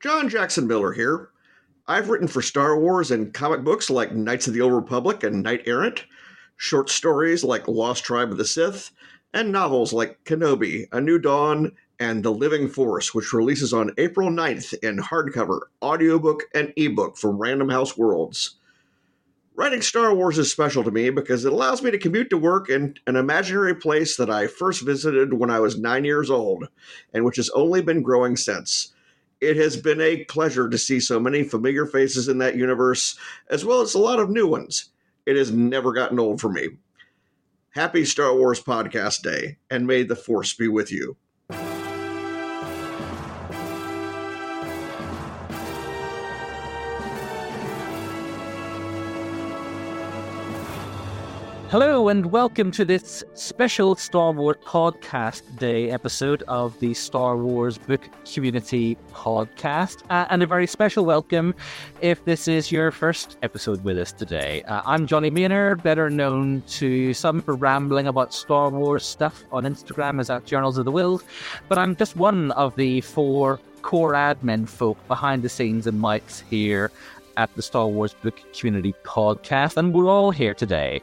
John Jackson Miller here. I've written for Star Wars and comic books like Knights of the Old Republic and Knight Errant, short stories like Lost Tribe of the Sith, and novels like Kenobi, A New Dawn, and The Living Force, which releases on April 9th in hardcover, audiobook, and ebook from Random House Worlds. Writing Star Wars is special to me because it allows me to commute to work in an imaginary place that I first visited when I was 9 years old, and which has only been growing since. It has been a pleasure to see so many familiar faces in that universe, as well as a lot of new ones. It has never gotten old for me. Happy Star Wars Podcast Day, and may the Force be with you. Hello and welcome to this special Star Wars Podcast Day episode of the Star Wars Book Community Podcast, and a very special welcome if this is your first episode with us today. I'm Johnny Maynard, better known to some for rambling about Star Wars stuff on Instagram as at Journals of the Will, but I'm just one of the four core admin folk behind the scenes and mics here at the Star Wars Book Community Podcast, and we're all here today.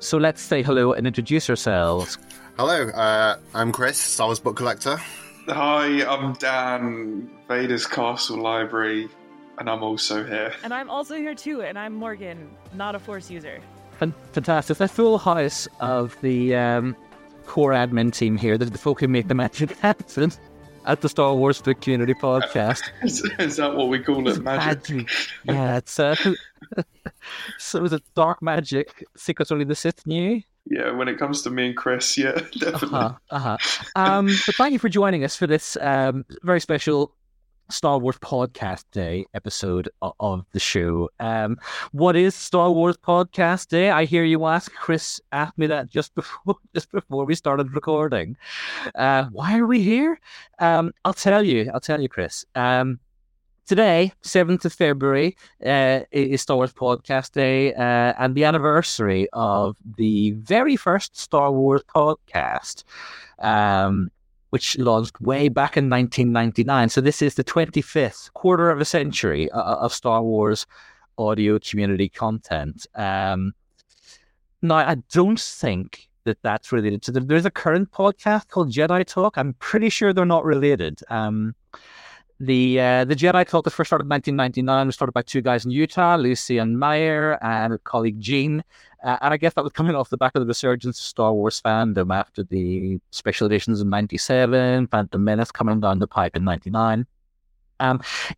So let's say hello and introduce ourselves. Hello, I'm Chris, Star Wars Book Collector. Hi, I'm Dan, Vader's Castle Library, and I'm also here. And I'm also here too, and I'm Morgan, not a Force user. Fantastic. A full house of the core admin team here, the folk who make the magic happen at the Star Wars Book Community Podcast. Is that what we call it? Magic? Yeah, it's... So was it dark magic, secrets only the Sith knew? Yeah, when it comes to me and Chris, yeah, definitely. But thank you for joining us for this very special Star Wars Podcast Day episode of the show. What is Star Wars Podcast Day? I hear you ask. Chris asked me that just before we started recording. Why are we here? I'll tell you, Chris. Today, 7th of February, is Star Wars Podcast Day, and the anniversary of the very first Star Wars podcast, which launched way back in 1999. So this is the 25th, quarter of a century of Star Wars audio community content. Now, I don't think that that's related to there's a current podcast called Jedi Talk. I'm pretty sure they're not related. The Jedi Talk was first started in 1999. It was started by two guys in Utah, Lucy and Meyer, and her colleague Jean. And I guess that was coming off the back of the resurgence of Star Wars fandom after the special editions in 97, Phantom Menace coming down the pipe in 99.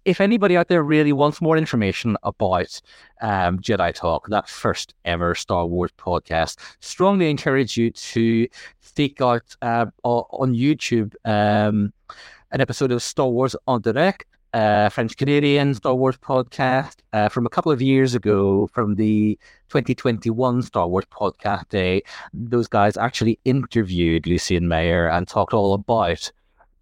If anybody out there really wants more information about Jedi Talk, that first ever Star Wars podcast, strongly encourage you to seek out on YouTube an episode of Star Wars En Direct, French-Canadian Star Wars podcast from a couple of years ago, from the 2021 Star Wars Podcast Day. Those guys actually interviewed Lucien Meyer and talked all about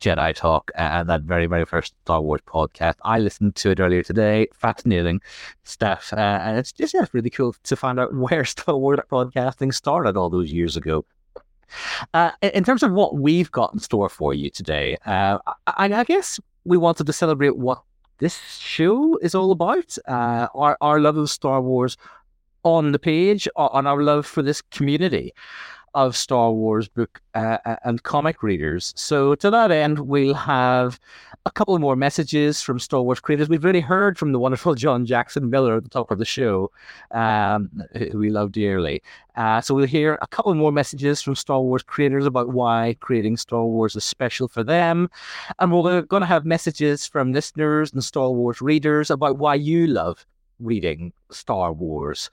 Jedi Talk and that very, very first Star Wars podcast. I listened to it earlier today. Fascinating stuff. And it's just really cool to find out where Star Wars podcasting started all those years ago. In terms of what we've got in store for you today, I guess we wanted to celebrate what this show is all about, our love of Star Wars on the page, on our love for this community of Star Wars book and comic readers. So to that end, we'll have a couple more messages from Star Wars creators. We've really heard from the wonderful John Jackson Miller at the top of the show, who we love dearly. So we'll hear a couple more messages from Star Wars creators about why creating Star Wars is special for them. And we're going to have messages from listeners and Star Wars readers about why you love reading Star Wars.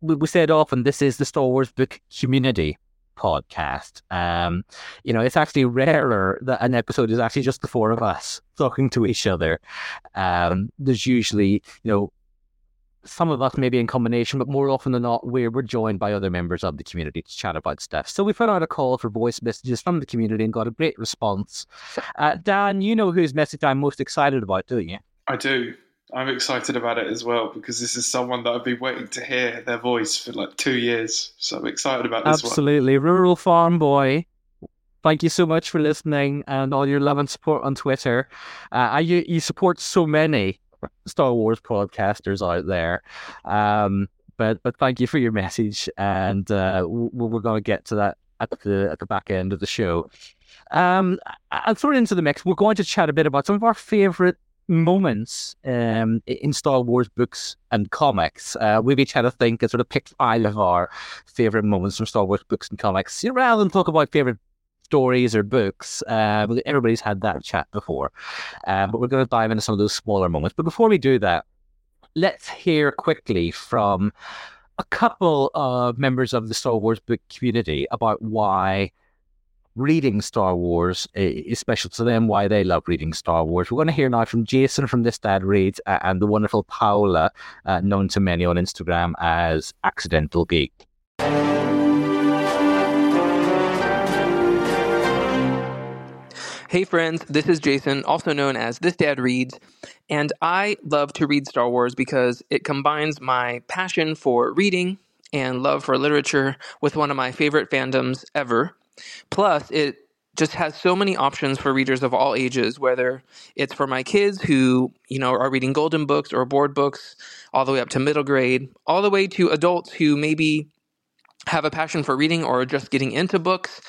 We say it often, this is the Star Wars Book Community Podcast. It's actually rarer that an episode is actually just the four of us talking to each other. There's usually, some of us maybe in combination, but more often than not, we're joined by other members of the community to chat about stuff. So we put out a call for voice messages from the community and got a great response. Dan, you know whose message I'm most excited about, don't you? I do. I'm excited about it as well because this is someone that I've been waiting to hear their voice for like 2 years. So I'm excited about this. Absolutely. Rural farm boy Thank you so much for listening and all your love and support on Twitter. You support so many Star Wars podcasters out there. But thank you for your message, and we're going to get to that at the back end of the show. I'll throw it into the mix. We're going to chat a bit about some of our favourite moments in Star Wars books and comics. We've each had a think and sort of picked five of our favourite moments from Star Wars books and comics. You know, rather than talk about favourite stories or books, everybody's had that chat before. But we're going to dive into some of those smaller moments. But before we do that, let's hear quickly from a couple of members of the Star Wars book community about why reading Star Wars is special to them, why they love reading Star Wars. We're going to hear now from Jason from This Dad Reads and the wonderful Paola, known to many on Instagram as Accidental Geek. Hey friends, this is Jason, also known as This Dad Reads, and I love to read Star Wars because it combines my passion for reading and love for literature with one of my favorite fandoms ever. Plus, it just has so many options for readers of all ages, whether it's for my kids who, you know, are reading golden books or board books, all the way up to middle grade, all the way to adults who maybe have a passion for reading or just getting into books.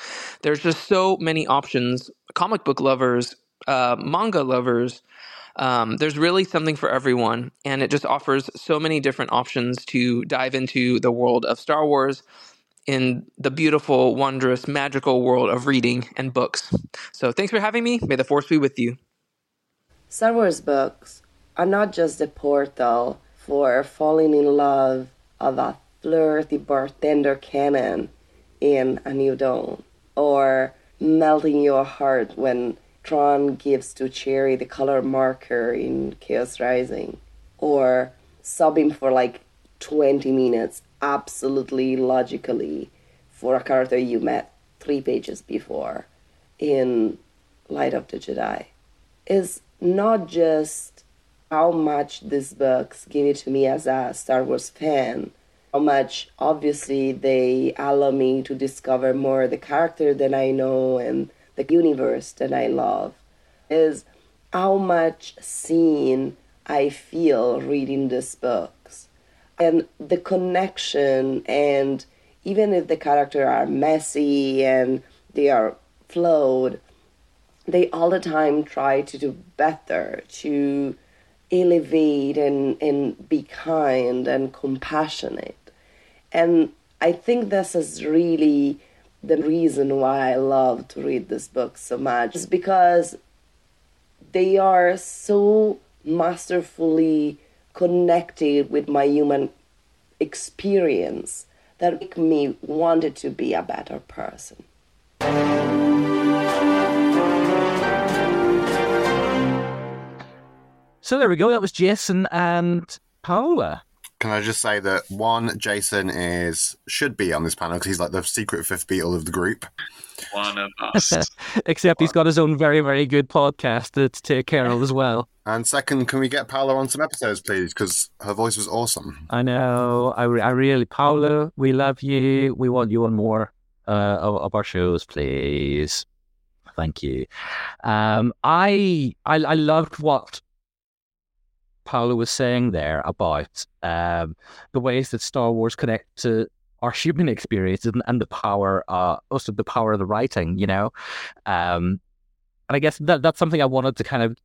There's just so many options. Comic book lovers, manga lovers. There's really something for everyone, and it just offers so many different options to dive into the world of Star Wars in the beautiful, wondrous, magical world of reading and books. So thanks for having me. May the Force be with you. Star Wars books are not just a portal for falling in love of a flirty bartender canon in A New Dawn, or melting your heart when Thrawn gives to Cherry the color marker in Chaos Rising, or subbing for like 20 minutes absolutely logically for a character you met 3 pages before in Light of the Jedi. It's not just how much these books give it to me as a Star Wars fan, how much obviously they allow me to discover more of the character that I know and the universe that I love, is how much seen I feel reading these books. And the connection, and even if the characters are messy and they are flawed, they all the time try to do better, to elevate and be kind and compassionate. And I think this is really the reason why I love to read this book so much, is because they are so masterfully connected with my human experience that make me want to be a better person. So there we go. That was Jason and Paola. Can I just say that, one, Jason should be on this panel because he's like the secret fifth Beatle of the group. One of us. Except he's got his own very, very good podcast to take care of as well. And second, can we get Paola on some episodes, please? Because her voice was awesome. I know. I really... Paola, we love you. We want you on more of our shows, please. Thank you. I loved what Paola was saying there about the ways that Star Wars connect to our human experiences and the power, also the power of the writing, you know. And I guess that's something I wanted to kind of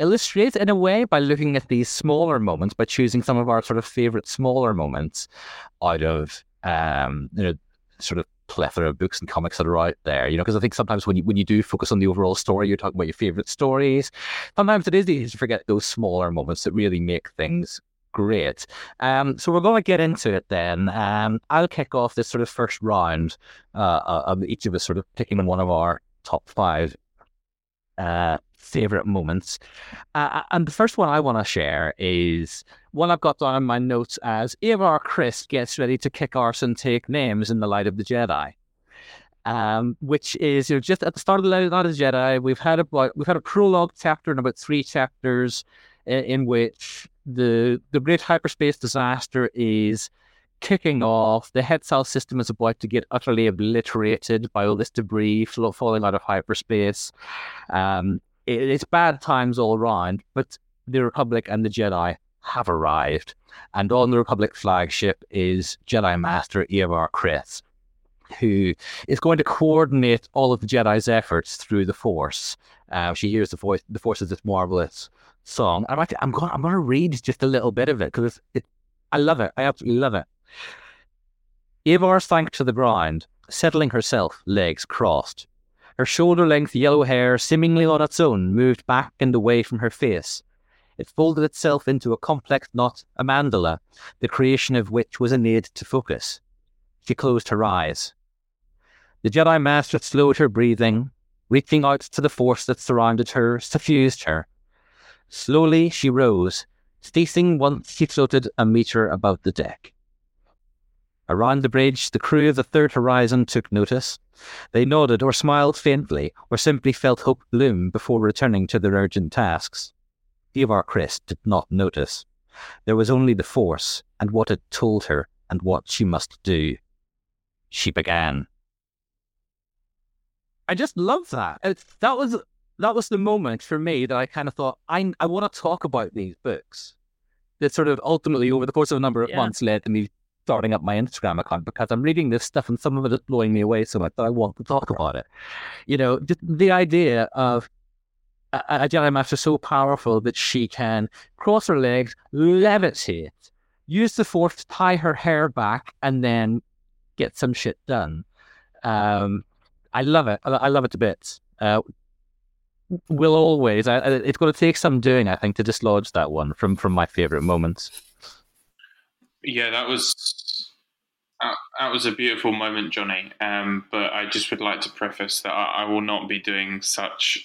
illustrate in a way by looking at these smaller moments, by choosing some of our sort of favorite smaller moments out of sort of plethora of books and comics that are out there, you know, because I think sometimes when you do focus on the overall story, you're talking about your favorite stories. Sometimes it is easy to forget those smaller moments that really make things great. So we're going to get into it then. I'll kick off this sort of first round of each of us sort of picking one of our top five favorite moments. And the first one I want to share is one I've got down in my notes as Avar Kriss gets ready to kick arse and take names in The Light of the Jedi, which is, you know, just at the start of The Light of the Jedi. We've had a prologue chapter and about 3 chapters in which the great hyperspace disaster is kicking off. The head cell system is about to get utterly obliterated by all this debris falling out of hyperspace. It's bad times all around, but the Republic and the Jedi have arrived. And on the Republic flagship is Jedi Master Avar Kriss, who is going to coordinate all of the Jedi's efforts through the Force. She hears the voice, the Force is this marvelous song. I'm going to read just a little bit of it because I love it. I absolutely love it. Avar sank to the ground, settling herself, legs crossed. Her shoulder-length yellow hair, seemingly on its own, moved back and away from her face. It folded itself into a complex knot, a mandala, the creation of which was an aid to focus. She closed her eyes. The Jedi Master slowed her breathing, reaching out to the Force that surrounded her, suffused her. Slowly she rose, ceasing once she floated a meter above the deck. Around the bridge, the crew of the Third Horizon took notice. They nodded or smiled faintly, or simply felt hope bloom before returning to their urgent tasks. Avar Kriss did not notice. There was only the Force, and what it told her, and what she must do. She began. I just love that. That was the moment for me that I kind of thought, I want to talk about these books. That sort of ultimately, over the course of a number of months, led to me starting up my Instagram account because I'm reading this stuff and some of it is blowing me away so much that I want to talk about it. You know, just the idea of a Jedi Master so powerful that she can cross her legs, levitate, use the Force to tie her hair back, and then get some shit done. I love it. I love it to bits. Will always. It's going to take some doing, I think, to dislodge that one from my favorite moments. Yeah, that was a beautiful moment, Johnny. But I just would like to preface that I will not be doing such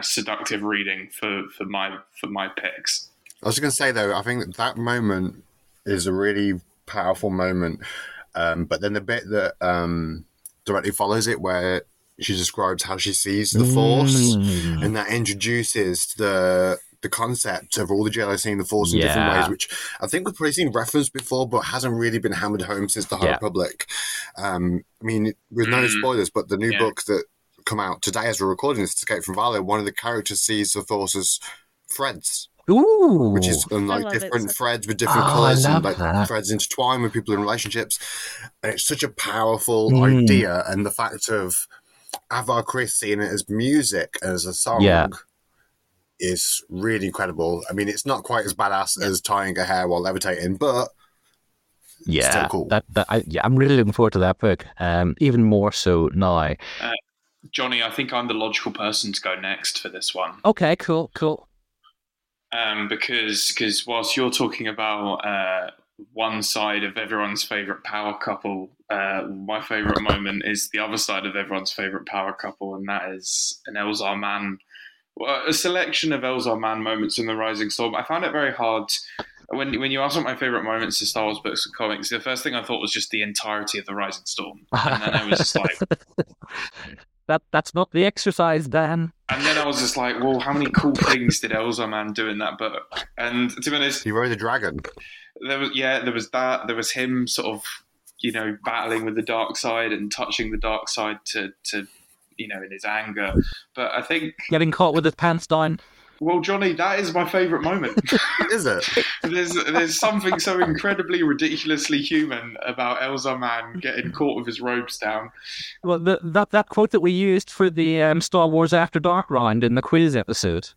seductive reading for my picks. I was going to say though, I think that moment is a really powerful moment. But then the bit that directly follows it, where she describes how she sees the Force, and that introduces the concept of all the Jedi seeing the Force in different ways, which I think we've probably seen referenced before, but hasn't really been hammered home since the High Republic. I mean, with no spoilers, but the new book that come out today as we're recording this, Escape from Valor, one of the characters sees the Force as threads. Ooh. Which is like different threads with different colours and like that. Threads intertwine with people in relationships. And it's such a powerful idea. And the fact of Avar Kriss seeing it as music, as a song, is really incredible. I mean, it's not quite as badass as tying her hair while levitating, but it's still cool. I'm really looking forward to that book, even more so now. Johnny, I think I'm the logical person to go next for this one. Okay, cool. Because whilst you're talking about one side of everyone's favourite power couple, my favourite moment is the other side of everyone's favourite power couple, and that is an Elzar Mann, a selection of Elzar Mann moments in The Rising Storm. I found it very hard. When you asked what my favourite moments in Star Wars books and comics, the first thing I thought was just the entirety of The Rising Storm. And then I was just like... That's not the exercise, Dan. And then I was just like, well, how many cool things did Elzar Mann do in that book? And to be honest... He rode a dragon. There was that. There was him sort of, you know, battling with the dark side and touching the dark side to you know, in his anger. But I think... Getting caught with his pants down... Well, Johnny, that is my favourite moment. Is it? There's something so incredibly ridiculously human about Elzar Mann getting caught with his robes down. Well, that quote that we used for the Star Wars After Dark round in the quiz episode.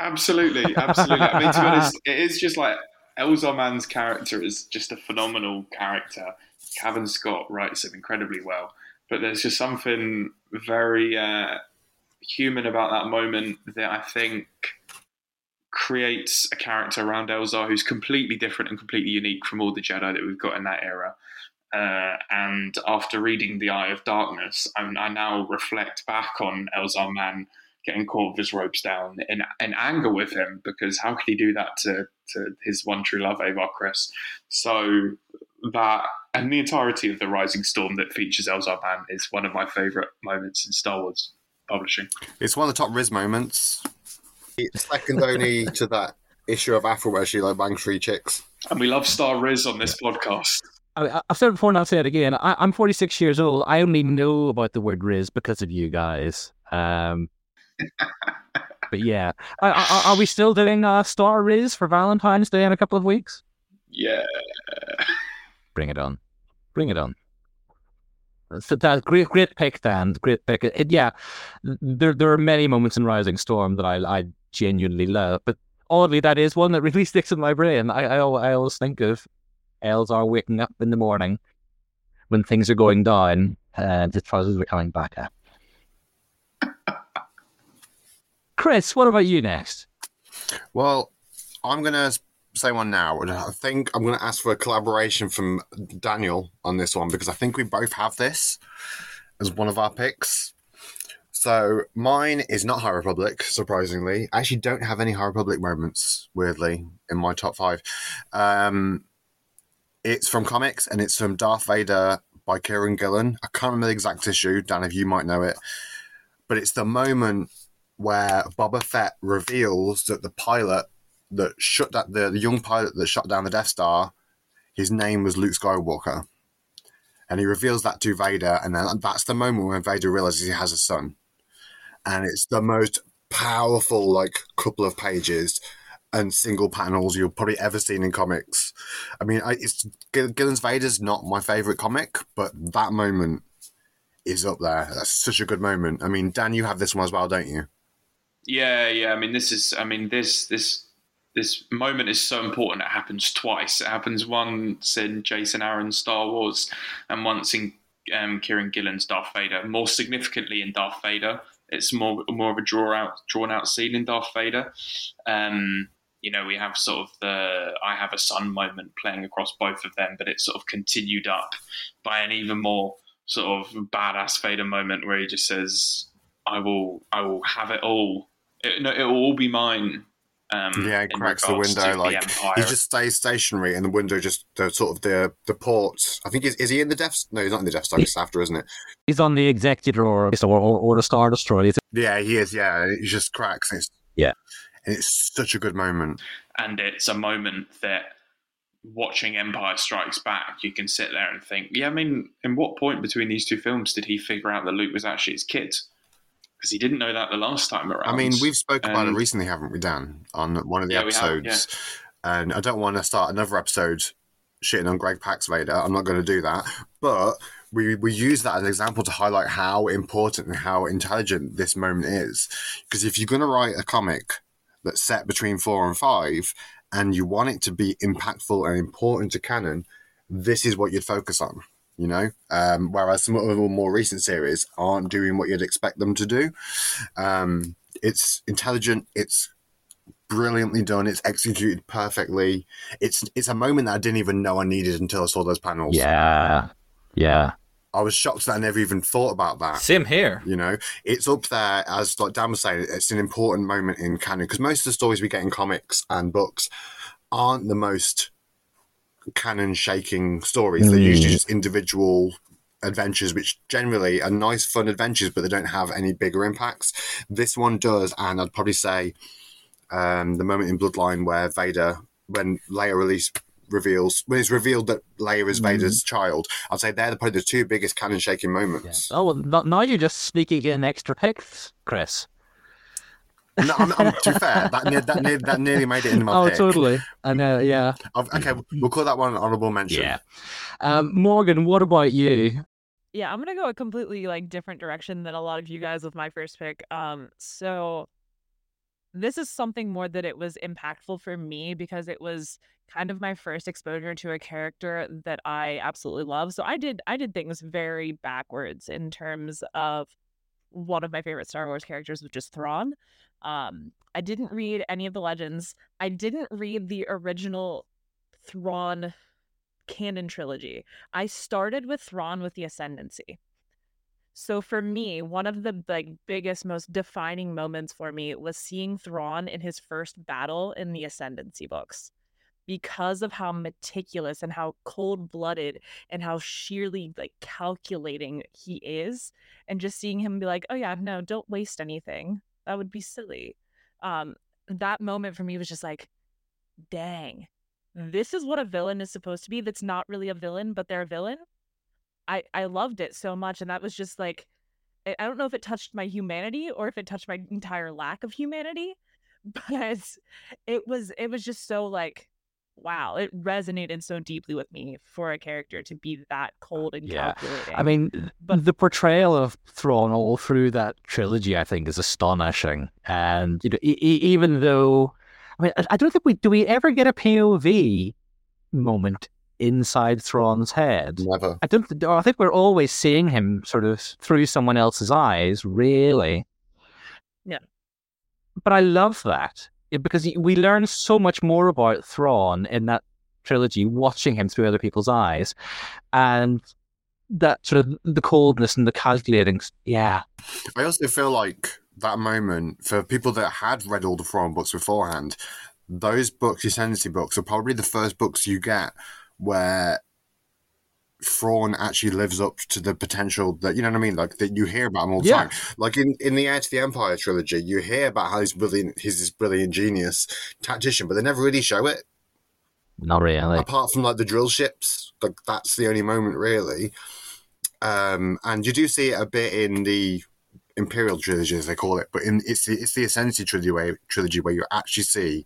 Absolutely. I mean, to be honest, it is just like Elzar Mann's character is just a phenomenal character. Cavan Scott writes him incredibly well. But there's just something very... human about that moment that I think creates a character around Elzar who's completely different and completely unique from all the Jedi that we've got in that era. And after reading The Eye of Darkness, I now reflect back on Elzar Mann getting caught with his robes down in anger with him, because how could he do that to his one true love, Avar Kriss? So that, and the entirety of The Rising Storm that features Elzar Mann, is one of my favourite moments in Star Wars publishing. It's one of the top Riz moments. It's second only to that issue of Aphra where she like bangs three chicks. And we love Star Riz on this podcast. I've said it before and I'll say it again. I'm 46 years old. I only know about the word Riz because of you guys. But yeah, are we still doing Star Riz for Valentine's Day in a couple of weeks? Yeah. Bring it on. Bring it on. So that great pick, Dan. Great pick. Yeah, there are many moments in Rising Storm that I genuinely love, but oddly, that is one that really sticks in my brain. I always think of Elzar waking up in the morning when things are going down and the trousers were coming back up. Chris, what about you next? Well, I'm going to say one now. I think I'm going to ask for a collaboration from Daniel on this one because I think we both have this as one of our picks. So mine is not High Republic, surprisingly. I actually don't have any High Republic moments, weirdly, in my top five. It's from comics and it's from Darth Vader by Kieran Gillen. I can't remember the exact issue, Dan, if you might know it, but it's the moment where Boba Fett reveals that the pilot that shut that the young pilot that shut down the Death Star, his name was Luke Skywalker, and he reveals that to Vader, and then that's the moment when Vader realizes he has a son. And it's the most powerful, like, couple of pages and single panels you'll probably ever seen in comics. I mean, it's Gillen's Vader's not my favorite comic, but that moment is up there. That's such a good moment. I mean, Dan, you have this one as well, don't you? Yeah. I mean, this moment is so important. It happens twice. It happens once in Jason Aaron's Star Wars and once in Kieran Gillen's Darth Vader. More significantly in Darth Vader. It's more of a drawn out scene in Darth Vader. We have sort of the I have a son moment playing across both of them, but it's sort of continued up by an even more sort of badass Vader moment where he just says, I will have it all. It will all be mine. He cracks the window, like the he just stays stationary, and the window just the port. I think is he in the Death? No, he's not in the Death Star. It's after, isn't it? He's on the Executor or the Star Destroyer. Yeah, he is. Yeah, he just cracks. And it's such a good moment. And it's a moment that watching Empire Strikes Back, you can sit there and think, yeah, I mean, in what point between these two films did he figure out that Luke was actually his kid? Because he didn't know that the last time around. I mean, we've spoken about it recently, haven't we, Dan? On one of the episodes. We have. And I don't want to start another episode shitting on Greg Pak's Vader. I'm not going to do that. But we use that as an example to highlight how important and how intelligent this moment is. Because if you're going to write a comic that's set between 4 and 5 and you want it to be impactful and important to canon, this is what you'd focus on. Whereas some of the more recent series aren't doing what you'd expect them to do. It's intelligent. It's brilliantly done. It's executed perfectly. It's a moment that I didn't even know I needed until I saw those panels. Yeah. I was shocked that I never even thought about that. Same here. It's up there as, like Dan was saying, it's an important moment in canon because most of the stories we get in comics and books aren't the most canon-shaking stories. They're usually just individual adventures, which generally are nice, fun adventures, but they don't have any bigger impacts. This one does, and I'd probably say the moment in Bloodline where Vader, when Leia when it's revealed that Leia is Vader's child, I'd say they're probably the two biggest canon-shaking moments. Yeah. Oh, well, now you're just sneaking in extra picks, Chris. No, I'm to be fair, that nearly made it into my pick. Oh, totally. I know, yeah. Okay, we'll call that one an honourable mention. Yeah. Morgan, what about you? Yeah, I'm going to go a completely different direction than a lot of you guys with my first pick. So this is something more that it was impactful for me because it was kind of my first exposure to a character that I absolutely love. So I did things very backwards in terms of one of my favorite Star Wars characters, which is Thrawn. I didn't read any of the Legends. I didn't read the original Thrawn canon trilogy. I started with Thrawn with the Ascendancy. So for me, one of the biggest, most defining moments for me was seeing Thrawn in his first battle in the Ascendancy books. Because of how meticulous and how cold-blooded and how sheerly calculating he is, and just seeing him be like, oh yeah, no, don't waste anything. That would be silly. That moment for me was just like, dang, this is what a villain is supposed to be that's not really a villain, but they're a villain. I loved it so much, and that was just like, I don't know if it touched my humanity or if it touched my entire lack of humanity, but it was just so like, wow, it resonated so deeply with me for a character to be that cold and calculating. I mean, but the portrayal of Thrawn all through that trilogy, I think, is astonishing. And you know, even though, I mean, I don't think we ever get a POV moment inside Thrawn's head. Never. I think we're always seeing him sort of through someone else's eyes, really. Yeah. But I love that, because we learn so much more about Thrawn in that trilogy, watching him through other people's eyes, and that sort of the coldness and the calculating. Yeah. I also feel like that moment, for people that had read all the Thrawn books beforehand, those books, Ascendancy books, are probably the first books you get where Thrawn actually lives up to the potential that, you know what I mean, like that you hear about him all the time. Like in the Heir to the Empire trilogy, you hear about how he's this brilliant genius tactician, but they never really show it. Not really. Apart from like the drill ships, like that's the only moment really. And you do see it a bit in the Imperial trilogy, as they call it, but it's the Ascendancy trilogy where you actually see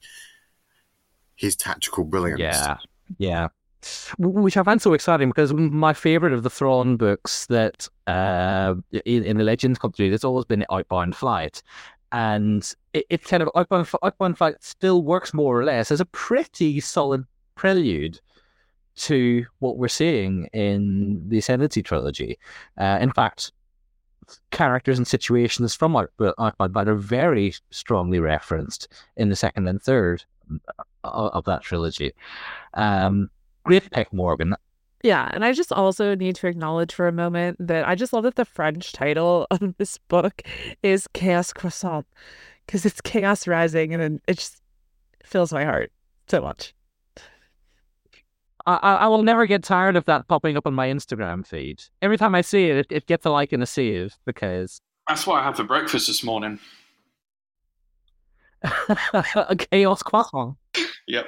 his tactical brilliance. Yeah. Which I find so exciting, because my favourite of the Thrawn books that in the Legends continuity, there's always been Outbound Flight, and it's kind of Outbound Flight still works more or less as a pretty solid prelude to what we're seeing in the Ascendancy trilogy. In fact, characters and situations from Outbound Flight are very strongly referenced in the second and third of that trilogy. Great pick, Morgan. Yeah, and I just also need to acknowledge for a moment that I just love that the French title of this book is Chaos Croissant, because it's Chaos Rising, and it just fills my heart so much. I will never get tired of that popping up on my Instagram feed. Every time I see it, it gets a like and a save, because... That's what I had for breakfast this morning. Chaos Croissant. Yep.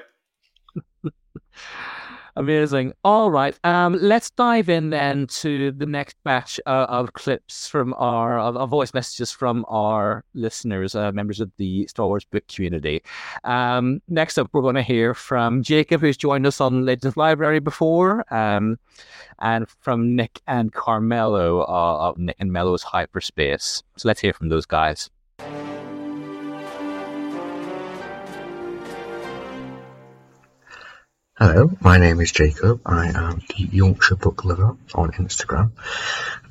Amazing. All right, let's dive in then to the next batch of clips from our voice messages from our listeners, members of the Star Wars book community. Next up, we're going to hear from Jacob, who's joined us on Legends Library before, and from Nick and Carmelo of Nick and Mello's Hyperspace. So let's hear from those guys. Hello, my name is Jacob. I am the Yorkshire Book Lover on Instagram,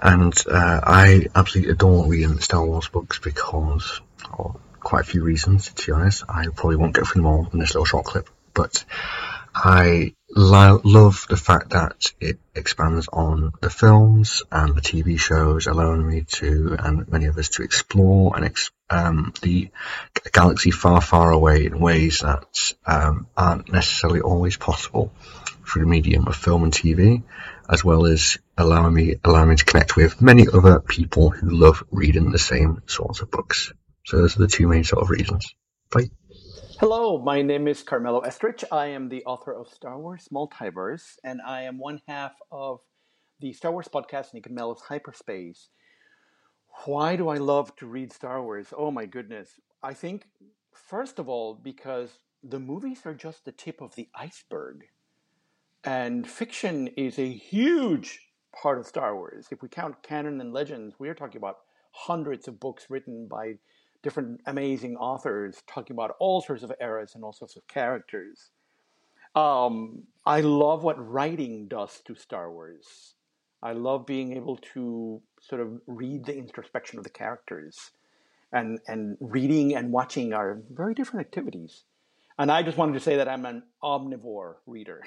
and I absolutely adore reading Star Wars books because, or quite a few reasons to be honest. I probably won't go through them all in this little short clip, but I love the fact that it expands on the films and the TV shows, allowing me to, and many of us, to explore and the galaxy far, far away in ways that aren't necessarily always possible through the medium of film and TV, as well as allowing me to connect with many other people who love reading the same sorts of books. So those are the two main sort of reasons. Bye. Hello, my name is Carmelo Estrich. I am the author of Star Wars Multiverse, and I am one half of the Star Wars podcast, Nick and Mello's Hyperspace. Why do I love to read Star Wars? Oh my goodness. I think, first of all, because the movies are just the tip of the iceberg, and fiction is a huge part of Star Wars. If we count canon and legends, we're talking about hundreds of books written by different amazing authors, talking about all sorts of eras and all sorts of characters. I love what writing does to Star Wars. I love being able to sort of read the introspection of the characters. And reading and watching are very different activities. And I just wanted to say that I'm an omnivore reader.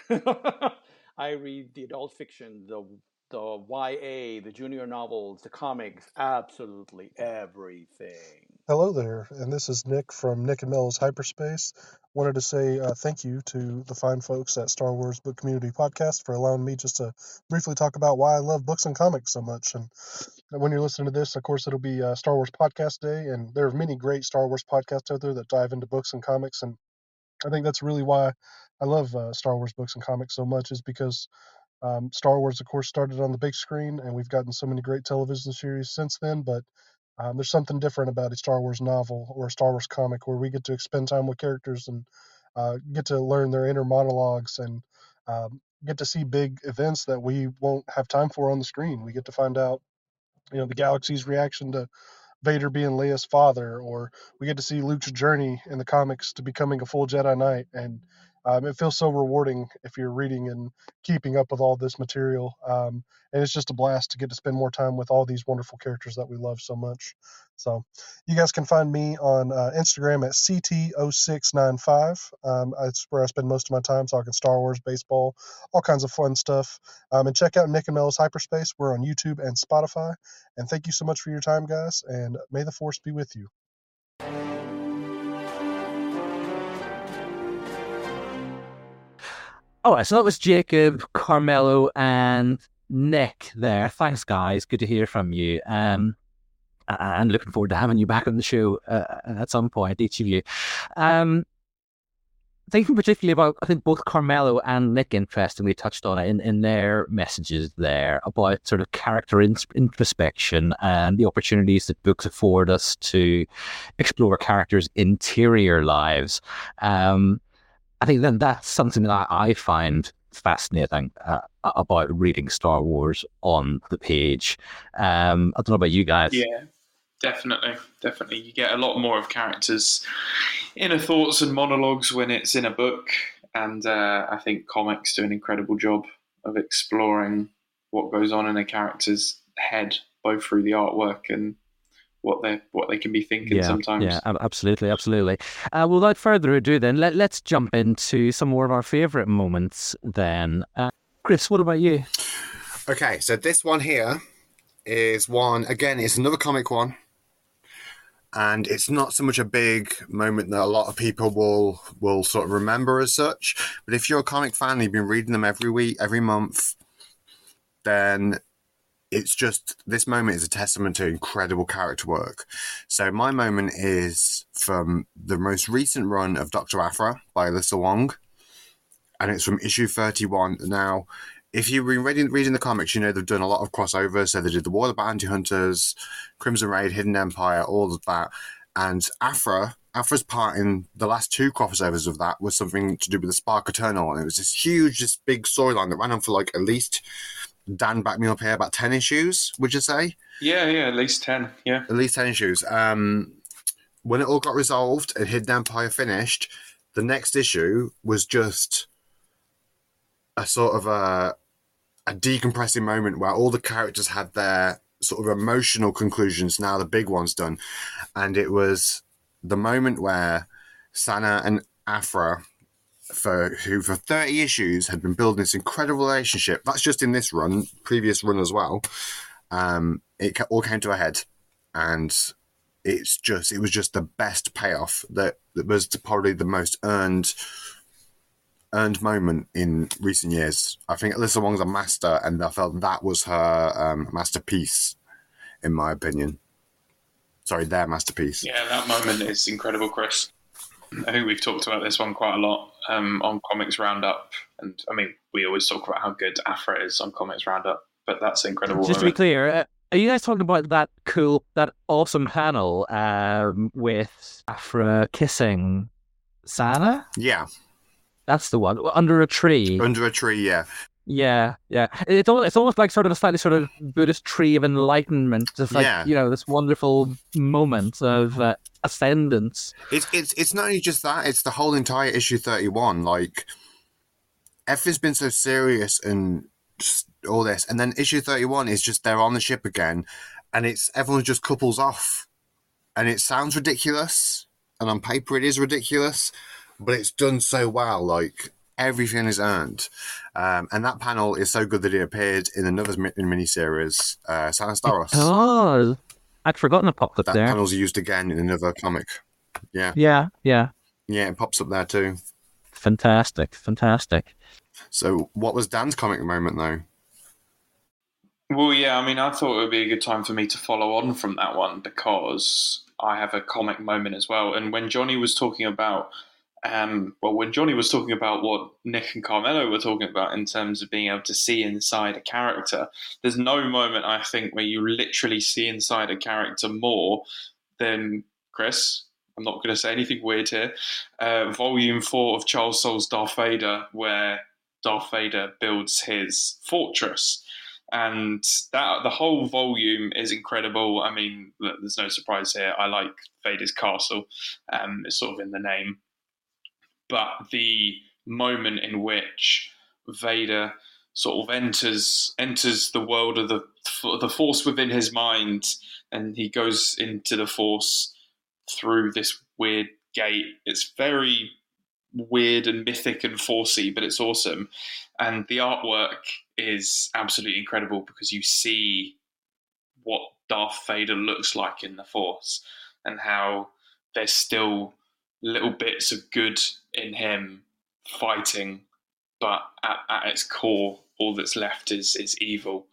I read the adult fiction, the YA, the junior novels, the comics, absolutely everything. Hello there, and this is Nick from Nick and Mel's Hyperspace. Wanted to say thank you to the fine folks at Star Wars Book Community Podcast for allowing me just to briefly talk about why I love books and comics so much. And when you're listening to this, of course, it'll be Star Wars Podcast Day, and there are many great Star Wars podcasts out there that dive into books and comics, and I think that's really why I love Star Wars books and comics so much, is because Star Wars, of course, started on the big screen, and we've gotten so many great television series since then, but there's something different about a Star Wars novel or a Star Wars comic where we get to spend time with characters and get to learn their inner monologues and get to see big events that we won't have time for on the screen. We get to find out, you know, the galaxy's reaction to Vader being Leia's father, or we get to see Luke's journey in the comics to becoming a full Jedi Knight. And it feels so rewarding if you're reading and keeping up with all this material. And it's just a blast to get to spend more time with all these wonderful characters that we love so much. So you guys can find me on Instagram at CT0695. It's where I spend most of my time talking Star Wars, baseball, all kinds of fun stuff. And check out Nick and Mel's Hyperspace. We're on YouTube and Spotify. And thank you so much for your time, guys. And may the Force be with you. All right, so that was Jacob, Carmelo, and Nick there. Thanks, guys. Good to hear from you. And looking forward to having you back on the show at some point, each of you. Thinking particularly about, I think both Carmelo and Nick, interestingly, touched on it in their messages there about sort of character introspection and the opportunities that books afford us to explore characters' interior lives. I think that that's something that I find fascinating about reading Star Wars on the page. I don't know about you guys. Yeah, definitely. You get a lot more of characters' inner thoughts and monologues when it's in a book. And I think comics do an incredible job of exploring what goes on in a character's head, both through the artwork and what they can be thinking sometimes. Yeah, absolutely. Without further ado then, let's jump into some more of our favourite moments then. Chris, what about you? Okay, so this one here is one, again, it's another comic one, and it's not so much a big moment that a lot of people will sort of remember as such, but if you're a comic fan and you've been reading them every week, every month, then it's just, this moment is a testament to incredible character work. So my moment is from the most recent run of Dr. Aphra by Alyssa Wong, and it's from issue 31. Now, if you've been reading the comics, you know they've done a lot of crossovers. So they did the War of the Bounty Hunters, Crimson Raid, Hidden Empire, all of that. And Aphra's part in the last two crossovers of that was something to do with the Spark Eternal. And it was this big storyline that ran on for like at least... Dan backed me up here, about 10 issues, would you say? Yeah, at least 10, yeah. At least 10 issues. When it all got resolved and Hidden Empire finished, the next issue was just a sort of a decompressing moment where all the characters had their sort of emotional conclusions, now the big one's done. And it was the moment where Sana and Aphra... who for 30 issues had been building this incredible relationship. That's just in this run, previous run as well. It all came to a head, and it was just the best payoff that was probably the most earned moment in recent years. I think Alyssa Wong's a master, and I felt that was her masterpiece, in my opinion. Sorry, their masterpiece. Yeah, that moment is incredible, Chris. I think we've talked about this one quite a lot on Comics Roundup. And I mean, we always talk about how good Aphra is on Comics Roundup, but that's incredible. Just to be clear, are you guys talking about that awesome panel with Aphra kissing Sana? Yeah. That's the one. Under a tree. Under a tree, yeah. Yeah. It's almost like sort of a slightly sort of Buddhist tree of enlightenment. Just like, you know, this wonderful moment of ascendance. It's not only just that, it's the whole entire issue 31. Like, everything's been so serious and just all this. And then issue 31 is just they're on the ship again. And it's everyone just couples off. And it sounds ridiculous. And on paper it is ridiculous. But it's done so well. Like... everything is earned, and that panel is so good that it appeared in another miniseries, San Staros. Oh, I'd forgotten it popped up there. That panel's used again in another comic. Yeah, it pops up there too. Fantastic. So, what was Dan's comic moment though? Well, yeah, I mean, I thought it would be a good time for me to follow on from that one because I have a comic moment as well. And when Johnny was talking about Well, when Johnny was talking about what Nick and Carmelo were talking about in terms of being able to see inside a character, there's no moment, I think, where you literally see inside a character more than Chris. I'm not going to say anything weird here. Volume 4 of Charles Soule's Darth Vader, where Darth Vader builds his fortress. And that the whole volume is incredible. I mean, there's no surprise here. I like Vader's Castle. It's sort of in the name. But the moment in which Vader sort of enters the world of the Force within his mind, and he goes into the Force through this weird gate. It's very weird and mythic and Forcey, but it's awesome. And the artwork is absolutely incredible because you see what Darth Vader looks like in the Force and how there's still little bits of good in him fighting, but at its core, all that's left is evil.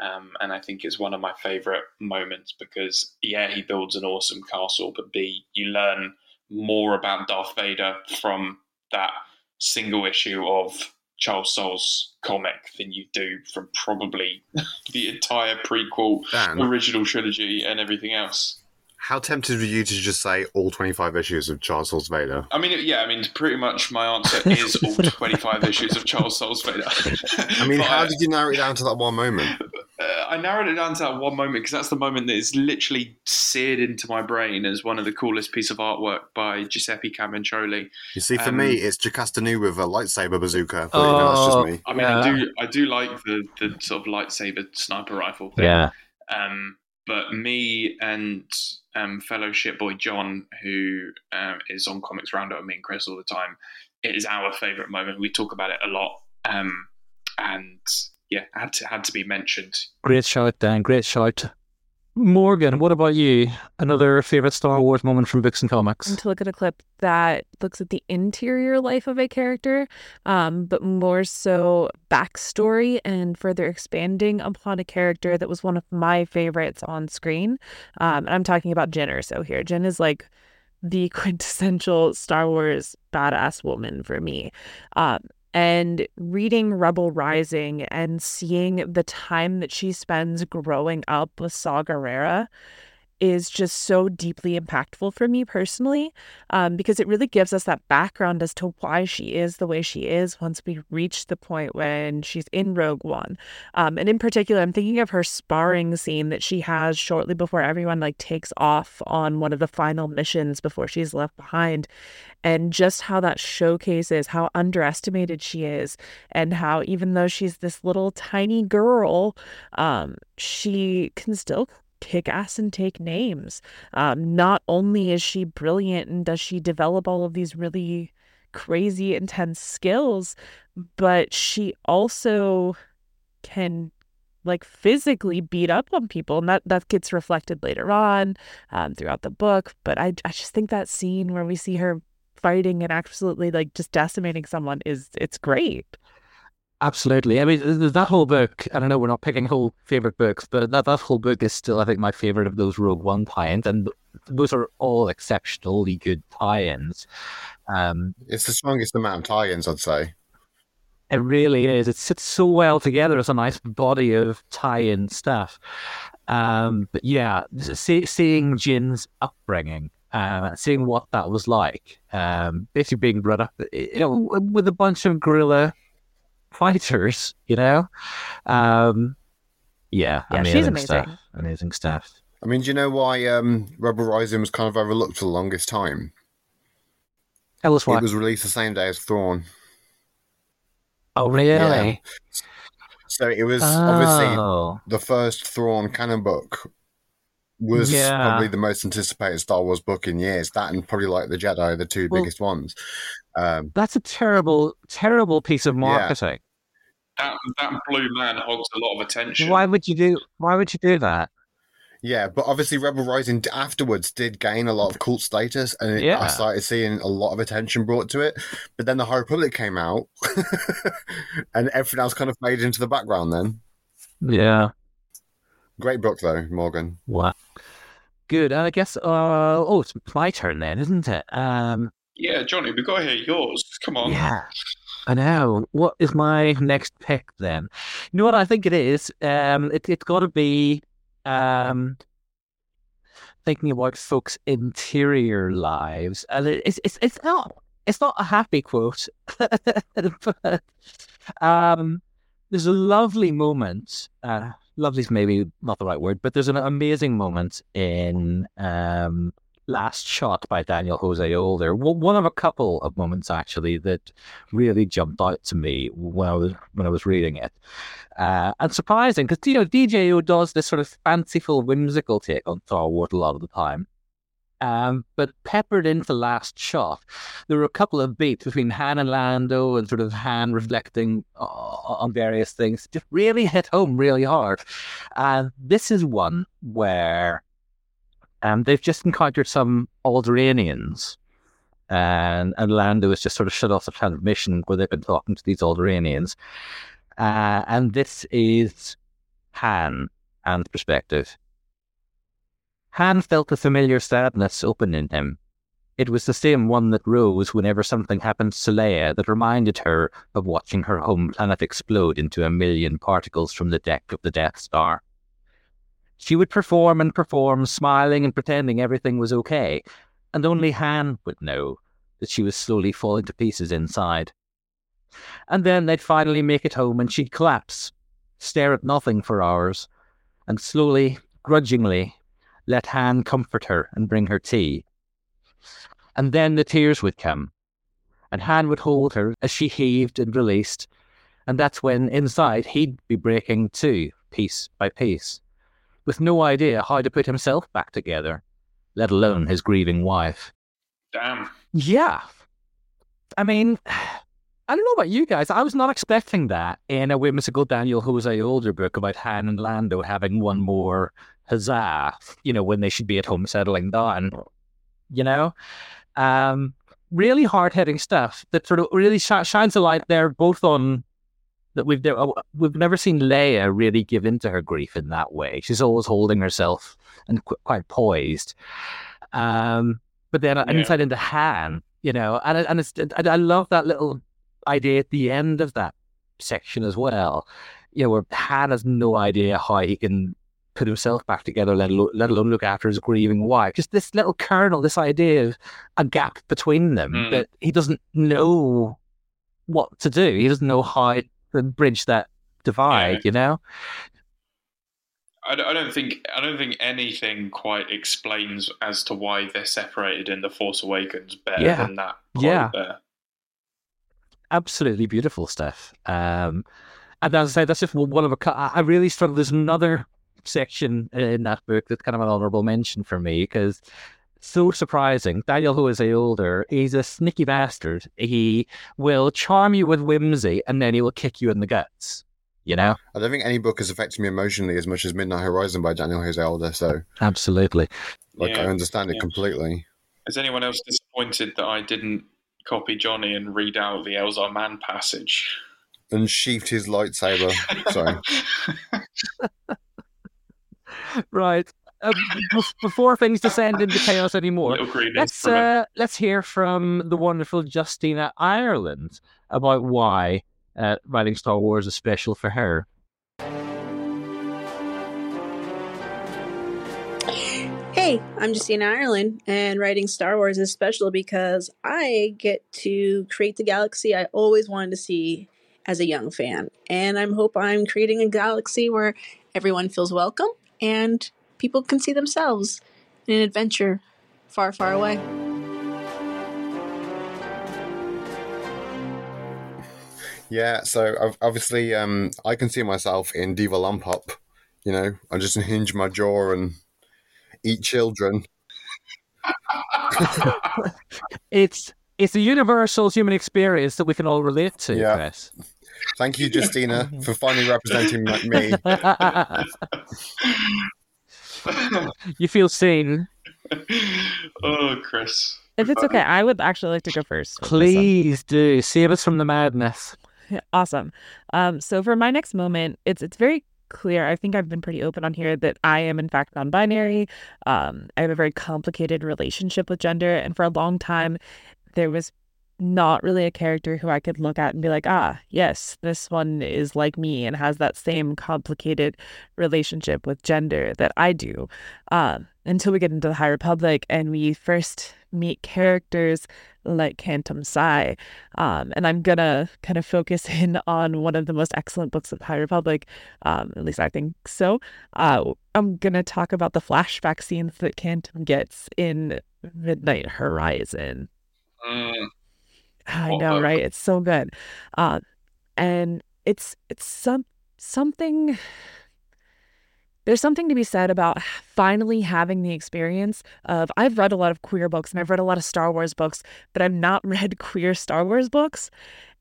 And I think it's one of my favourite moments because, yeah, he builds an awesome castle, but B, you learn more about Darth Vader from that single issue of Charles Soule's comic than you do from probably the entire prequel, Dan, original trilogy and everything else. How tempted were you to just say all 25 issues of Charles Soule's Vader? I mean, yeah, I mean, pretty much my answer is all 25 issues of Charles Soule's Vader. I mean, but, how did you narrow it down to that one moment? I narrowed it down to that one moment because that's the moment that is literally seared into my brain as one of the coolest piece of artwork by Giuseppe Camunccioli. You see, for me, it's Jocasta Nu with a lightsaber bazooka. Oh, that's just me. I mean, yeah. I do like the sort of lightsaber sniper rifle thing. Yeah. But me and fellow shitboy John, who is on Comics Roundup with me and Chris all the time, it is our favourite moment. We talk about it a lot, and yeah, had to be mentioned. Great shout, Dan. Great shout, Morgan. What about you? Another favourite Star Wars moment from books and comics? I'm to look at a clip that looks at the interior life of a character, but more so backstory and further expanding upon a character that was one of my favorites on screen. And I'm talking about Jen Erso here. Jen is like the quintessential Star Wars badass woman for me. And reading Rebel Rising and seeing the time that she spends growing up with Saw Gerrera is just so deeply impactful for me personally, because it really gives us that background as to why she is the way she is once we reach the point when she's in Rogue One. And in particular, I'm thinking of her sparring scene that she has shortly before everyone takes off on one of the final missions before she's left behind, and just how that showcases how underestimated she is and how even though she's this little tiny girl, she can still kick ass and take names. Not only is she brilliant and does she develop all of these really crazy, intense skills, but she also can physically beat up on people. And that gets reflected later on throughout the book. But I just think that scene where we see her fighting and absolutely just decimating someone it's great. Absolutely. I mean, that whole book, and I know we're not picking whole favourite books, but that whole book is still, I think, my favourite of those Rogue One tie-ins, and those are all exceptionally good tie-ins. It's the strongest amount of tie-ins, I'd say. It really is. It sits so well together as a nice body of tie-in stuff. But yeah, seeing Jin's upbringing, seeing what that was like, basically being brought up with a bunch of guerrilla fighters, she's amazing stuff. I mean, do you know why Rebel Rising was kind of overlooked for the longest time? Tell us why. It was released the same day as Thrawn. Oh, really? Yeah. So it was obviously the first Thrawn canon book was probably the most anticipated Star Wars book in years. That and probably The Jedi are the two biggest ones. That's a terrible, terrible piece of marketing. Yeah. That blue man hogs a lot of attention. Why would you do that? Yeah, but obviously Rebel Rising afterwards did gain a lot of cult status, and I started seeing a lot of attention brought to it. But then The High Republic came out, and everything else kind of faded into the background then. Yeah. Great book, though, Morgan. Wow. Good. And I guess, it's my turn then, isn't it? Yeah, Johnny, we got to hear yours. Come on. Yeah, I know. What is my next pick then? You know what I think it is? It's got to be thinking about folks' interior lives, and it's not a happy quote, but there's a lovely moment. Lovely's maybe not the right word, but there's an amazing moment in Last Shot by Daniel Jose Older. One of a couple of moments actually that really jumped out to me when I was reading it, and surprising because DJO does this sort of fanciful, whimsical take on Star Wars a lot of the time. But peppered into Last Shot, there were a couple of beats between Han and Lando and sort of Han reflecting on various things. Just really hit home really hard. And this is one where they've just encountered some Alderanians. And Lando has just sort of shut off the transmission where they've been talking to these Alderanians. And this is Han and perspective. Han felt a familiar sadness open in him. It was the same one that rose whenever something happened to Leia that reminded her of watching her home planet explode into a million particles from the deck of the Death Star. She would perform and perform, smiling and pretending everything was okay, and only Han would know that she was slowly falling to pieces inside. And then they'd finally make it home and she'd collapse, stare at nothing for hours, and slowly, grudgingly, let Han comfort her and bring her tea. And then the tears would come, and Han would hold her as she heaved and released, and that's when, inside, he'd be breaking too, piece by piece, with no idea how to put himself back together, let alone his grieving wife. Damn. Yeah. I mean, I don't know about you guys, I was not expecting that in a whimsical Daniel Jose Older book about Han and Lando having one more huzzah, when they should be at home settling down, really hard-hitting stuff that sort of really shines a light there, both on that we've never seen Leia really give into her grief in that way. She's always holding herself and quite poised, but then an insight into Han, and I love that little idea at the end of that section as well, where Han has no idea how he can put himself back together, let alone look after his grieving wife. Just this little kernel, this idea of a gap between them that he doesn't know what to do. He doesn't know how to bridge that divide. I don't think anything quite explains as to why they're separated in The Force Awakens better than that. There. Absolutely beautiful stuff. And as I say, that's just one of a cut. I really struggle. There's another section in that book that's kind of an honourable mention for me because so surprising. Daniel Jose Older, he's a sneaky bastard. He will charm you with whimsy and then he will kick you in the guts. I don't think any book has affected me emotionally as much as Midnight Horizon by Daniel Jose Older. So absolutely, I understand it completely. Is anyone else disappointed that I didn't copy Johnny and read out the Elzar Mann passage? Unsheathed his lightsaber. Sorry. Right. Before things descend into chaos anymore, let's hear from the wonderful Justina Ireland about why writing Star Wars is special for her. Hey, I'm Justina Ireland, and writing Star Wars is special because I get to create the galaxy I always wanted to see as a young fan. And I hope I'm creating a galaxy where everyone feels welcome, and people can see themselves in an adventure far, far away. Yeah, so I've obviously I can see myself in Diva Lumpup. I just unhinge my jaw and eat children. It's a universal human experience that we can all relate to. Yeah. Chris. Thank you, Justina, for finally representing me. You feel seen. Oh, Chris. If it's okay, I would actually like to go first. Please do. Save us from the madness. Awesome. So for my next moment, it's very clear. I think I've been pretty open on here that I am in fact non-binary. I have a very complicated relationship with gender, and for a long time there was not really a character who I could look at and be like, ah, yes, this one is like me and has that same complicated relationship with gender that I do. Until we get into the High Republic and we first meet characters like Kantam Sy. And I'm going to kind of focus in on one of the most excellent books of the High Republic, at least I think so. I'm going to talk about the flashback scenes that Kantam gets in Midnight Horizon. I know, right? It's so good. And it's something... There's something to be said about finally having the experience of, I've read a lot of queer books and I've read a lot of Star Wars books, but I've not read queer Star Wars books.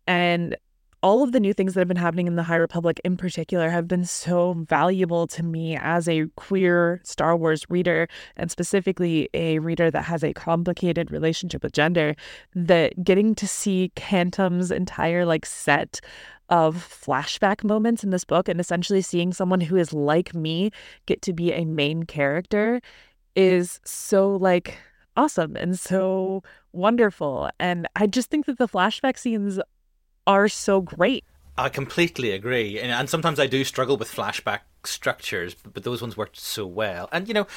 And all of the new things that have been happening in the High Republic in particular have been so valuable to me as a queer Star Wars reader, and specifically a reader that has a complicated relationship with gender, that getting to see Kantam's entire set of flashback moments in this book and essentially seeing someone who is like me get to be a main character is so awesome and so wonderful. And I just think that the flashback scenes are so great. I completely agree. And sometimes I do struggle with flashback structures, but those ones worked so well. And,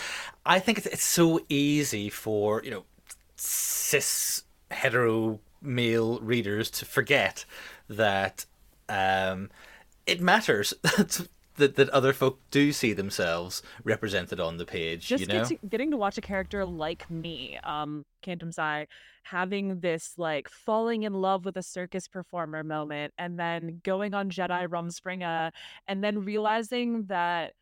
I think it's so easy for, cis, hetero, male readers to forget that it matters that other folk do see themselves represented on the page. Just getting to watch a character like me, Kantam Sy, having this falling in love with a circus performer moment, and then going on Jedi Rumspringa, and then realizing that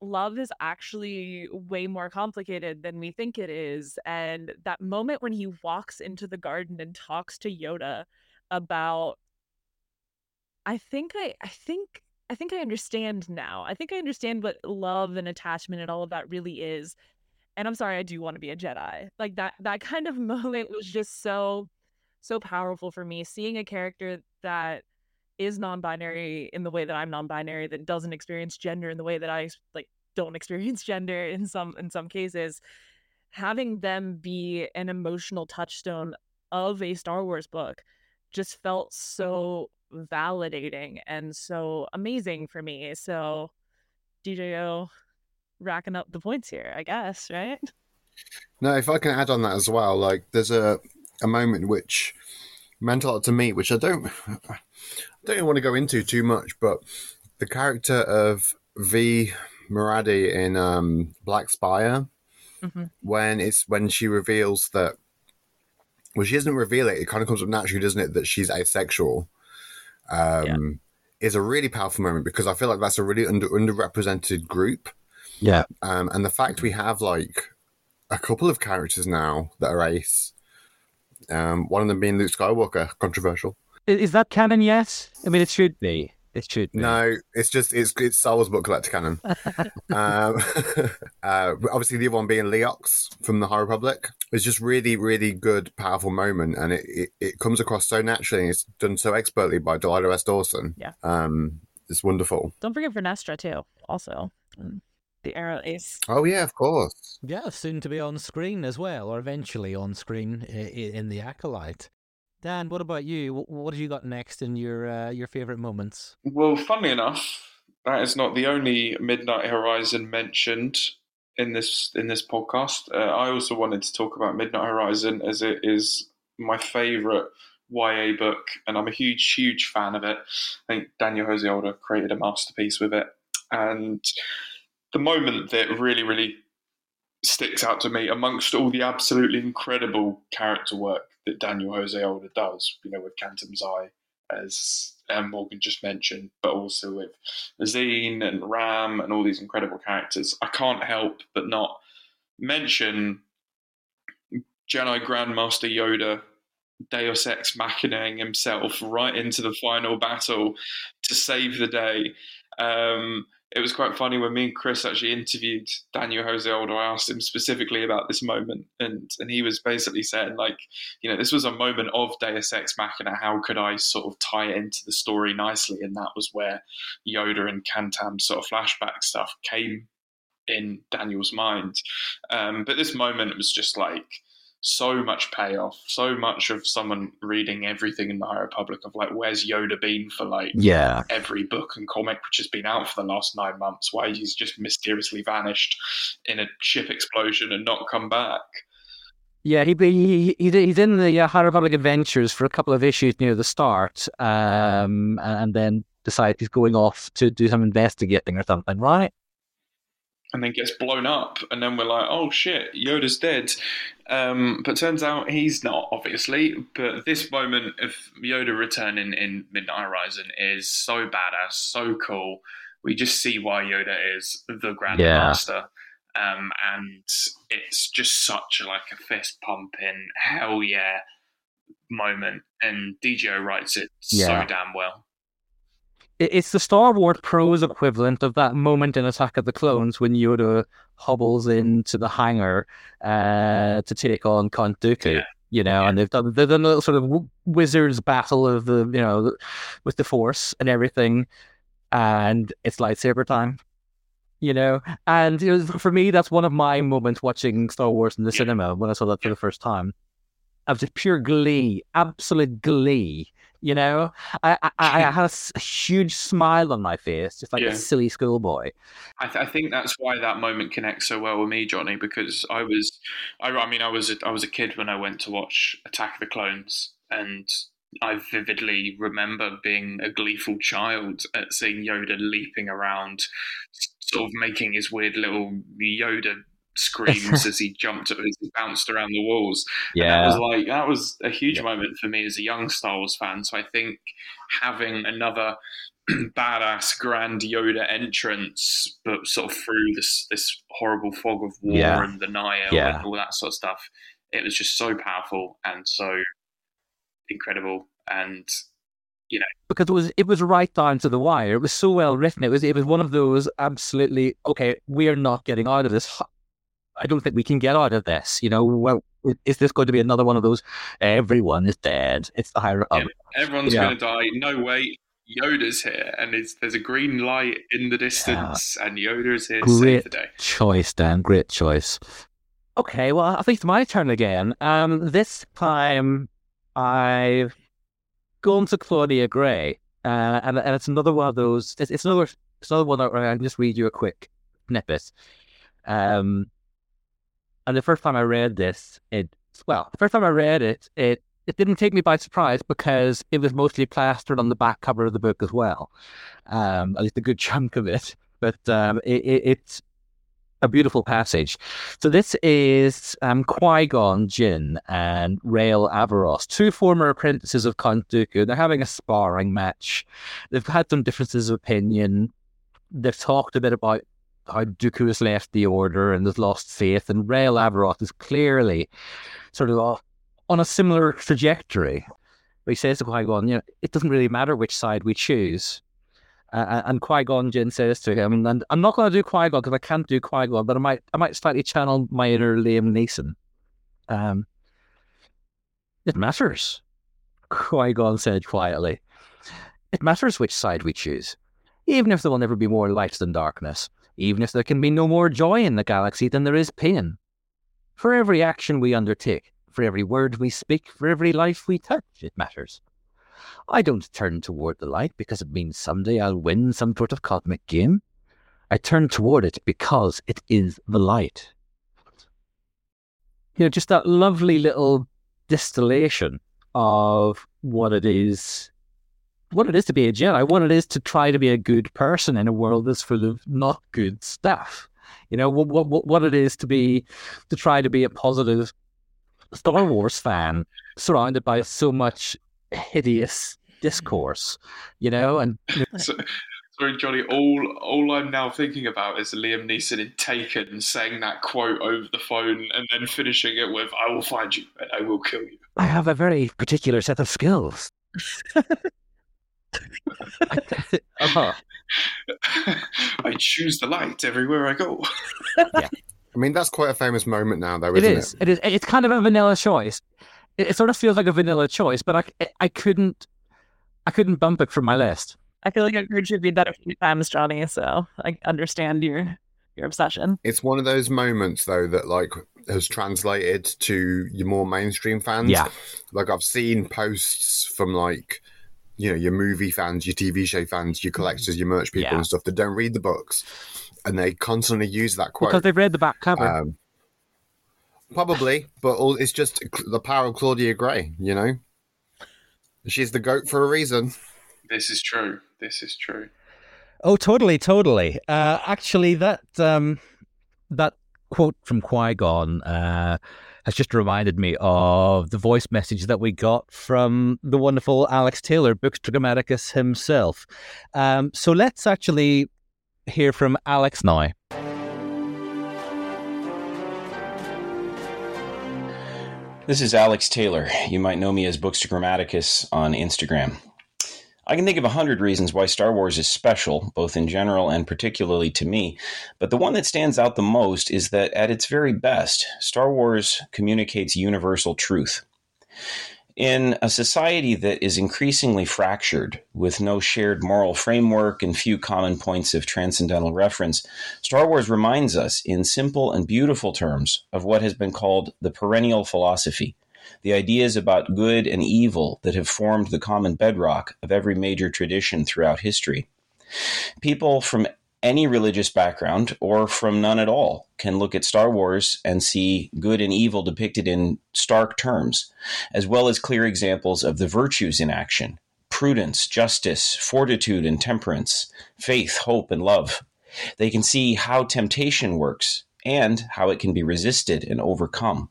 love is actually way more complicated than we think it is. And that moment when he walks into the garden and talks to Yoda about, I think I understand now. I think I understand what love and attachment and all of that really is. And I'm sorry, I do want to be a Jedi. That kind of moment was just so, so powerful for me. Seeing a character that is non-binary in the way that I'm non-binary, that doesn't experience gender in the way that I don't experience gender in some cases, having them be an emotional touchstone of a Star Wars book just felt so validating and so amazing for me. So DJO racking up the points here, I guess, right? No, if I can add on that as well, there's a moment which meant a lot to me, which I don't want to go into too much, but the character of V. Moradi in Black Spire, mm-hmm. when she reveals that, well, she doesn't reveal it, it kind of comes up naturally, doesn't it, that she's asexual. Is a really powerful moment, because I feel like that's a really underrepresented group. Yeah. And the fact we have a couple of characters now that are ace, one of them being Luke Skywalker, controversial. Is that canon yet? I mean, it should be. No, it's just, it's Star Wars Book Collector canon. Obviously the other one being Leox from the High Republic. It's just really, really good, powerful moment. And it comes across so naturally, and it's done so expertly by Delilah S. Dawson. Yeah. It's wonderful. Don't forget Vernestra too, also. The Arrow Ace. Oh yeah, of course. Yeah, soon to be on screen as well, or eventually on screen in The Acolyte. Dan, what about you? What have you got next in your favourite moments? Well, funnily enough, that is not the only Midnight Horizon mentioned in this podcast. I also wanted to talk about Midnight Horizon, as it is my favourite YA book, and I'm a huge, huge fan of it. I think Daniel Jose Older created a masterpiece with it. And the moment that really, really sticks out to me, amongst all the absolutely incredible character work that Daniel Jose Older does, with Kantam Sy, as Morgan just mentioned, but also with Azeen and Ram and all these incredible characters, I can't help but not mention Jedi Grandmaster Yoda, Deus Ex Machinaing himself, right into the final battle to save the day. It was quite funny when me and Chris actually interviewed Daniel Jose Older. I asked him specifically about this moment, and he was basically saying, this was a moment of Deus Ex Machina. How could I sort of tie it into the story nicely? And that was where Yoda and Kantam's sort of flashback stuff came in Daniel's mind. But this moment was just so much payoff, so much of someone reading everything in the High Republic of like, where's Yoda been for like every book and comic which has been out for the last 9 months? Why he's just mysteriously vanished in a ship explosion and not come back? Yeah, he's in the High Republic Adventures for a couple of issues near the start, and then decides he's going off to do some investigating or something, right? And then gets blown up, and then we're like, oh shit, Yoda's dead. But turns out he's not, obviously. But this moment of Yoda returning in Midnight Horizon is so badass, so cool. We just see why Yoda is the Grand Master. And it's just such like a fist pumping, hell yeah moment. And DJO writes it so damn well. It's the Star Wars prose equivalent of that moment in Attack of the Clones when Yoda hobbles into the hangar to take on Count Dooku. And they've done a little sort of wizards battle of the with the Force and everything, and it's lightsaber time. And for me, that's one of my moments watching Star Wars in the cinema when I saw that for the first time. Of just pure glee, absolute glee. I had a huge smile on my face, just like a silly schoolboy. I think that's why that moment connects so well with me, Johnny, because I was a kid when I went to watch Attack of the Clones, and I vividly remember being a gleeful child at seeing Yoda leaping around, sort of making his weird little Yoda screams as he bounced around the walls. And that was a huge moment for me as a young Star Wars fan. So I think having another badass Grand Yoda entrance, but sort of through this horrible fog of war and the Nihil and all that sort of stuff, it was just so powerful and so incredible. And because it was right down to the wire. It was so well written. It was one of those absolutely okay, we are not getting out of this. I don't think we can get out of this. Well, is this going to be another one of those? Everyone is dead. It's the High Republic. Everyone's going to die. No way. Yoda's here, and there's a green light in the distance, and Yoda is here to save the day. Great choice, Dan. Great choice. Okay, well, I think it's my turn again. This time, I've gone to Claudia Gray, and it's another one of those. It's another one that I can just read you a quick snippet. And the first time I read this, it didn't take me by surprise because it was mostly plastered on the back cover of the book as well, at least a good chunk of it. But it's a beautiful passage. So this is Qui-Gon Jinn and Rael Avaros, two former apprentices of Count Dooku. They're having a sparring match. They've had some differences of opinion. They've talked a bit about how Dooku has left the Order and has lost faith, and Rael Avaros is clearly sort of on a similar trajectory. But he says to Qui-Gon, it doesn't really matter which side we choose. And Qui-Gon Jinn says to him, and I'm not going to do Qui-Gon because I can't do Qui-Gon, but I might slightly channel my inner Liam Neeson. It matters, Qui-Gon said quietly. It matters which side we choose, even if there will never be more light than darkness. Even if there can be no more joy in the galaxy than there is pain. For every action we undertake, for every word we speak, for every life we touch, it matters. I don't turn toward the light because it means someday I'll win some sort of cosmic game. I turn toward it because it is the light. Just that lovely little distillation of what it is to be a Jedi, what it is to try to be a good person in a world that's full of not good stuff. What it is to try to be a positive Star Wars fan surrounded by so much hideous discourse. Sorry, Johnny, all I'm now thinking about is Liam Neeson in Taken saying that quote over the phone and then finishing it with, I will find you and I will kill you. I have a very particular set of skills. Uh-huh. I choose the light everywhere I go. I mean, that's quite a famous moment now, though, isn't it? It is. It's kind of a vanilla choice. It sort of feels like a vanilla choice, but I couldn't bump it from my list. I feel like I've heard you read that a few times, Johnny, so I understand your your obsession. It's one of those moments, though, that like has translated to your more mainstream fans. Yeah. Like I've seen posts from like, you know, your movie fans, your TV show fans, your collectors, your merch people and stuff that don't read the books. And they constantly use that quote. Because they've read the back cover. Probably, but it's just the power of Claudia Gray, you know? She's the goat for a reason. This is true. This is true. Oh, totally, totally. Actually, that quote from Qui-Gon has just reminded me of the voice message that we got from the wonderful Alex Taylor, Books Trigomaticus himself. So let's actually hear from Alex now. This is Alex Taylor. You might know me as Books Trigomaticus on Instagram. I can think of 100 reasons why Star Wars is special, both in general and particularly to me, but the one that stands out the most is that at its very best, Star Wars communicates universal truth. In a society that is increasingly fractured, with no shared moral framework and few common points of transcendental reference, Star Wars reminds us in simple and beautiful terms of what has been called the perennial philosophy, the ideas about good and evil that have formed the common bedrock of every major tradition throughout history. People from any religious background, or from none at all, can look at Star Wars and see good and evil depicted in stark terms, as well as clear examples of the virtues in action: prudence, justice, fortitude, and temperance, faith, hope, and love. They can see how temptation works and how it can be resisted and overcome.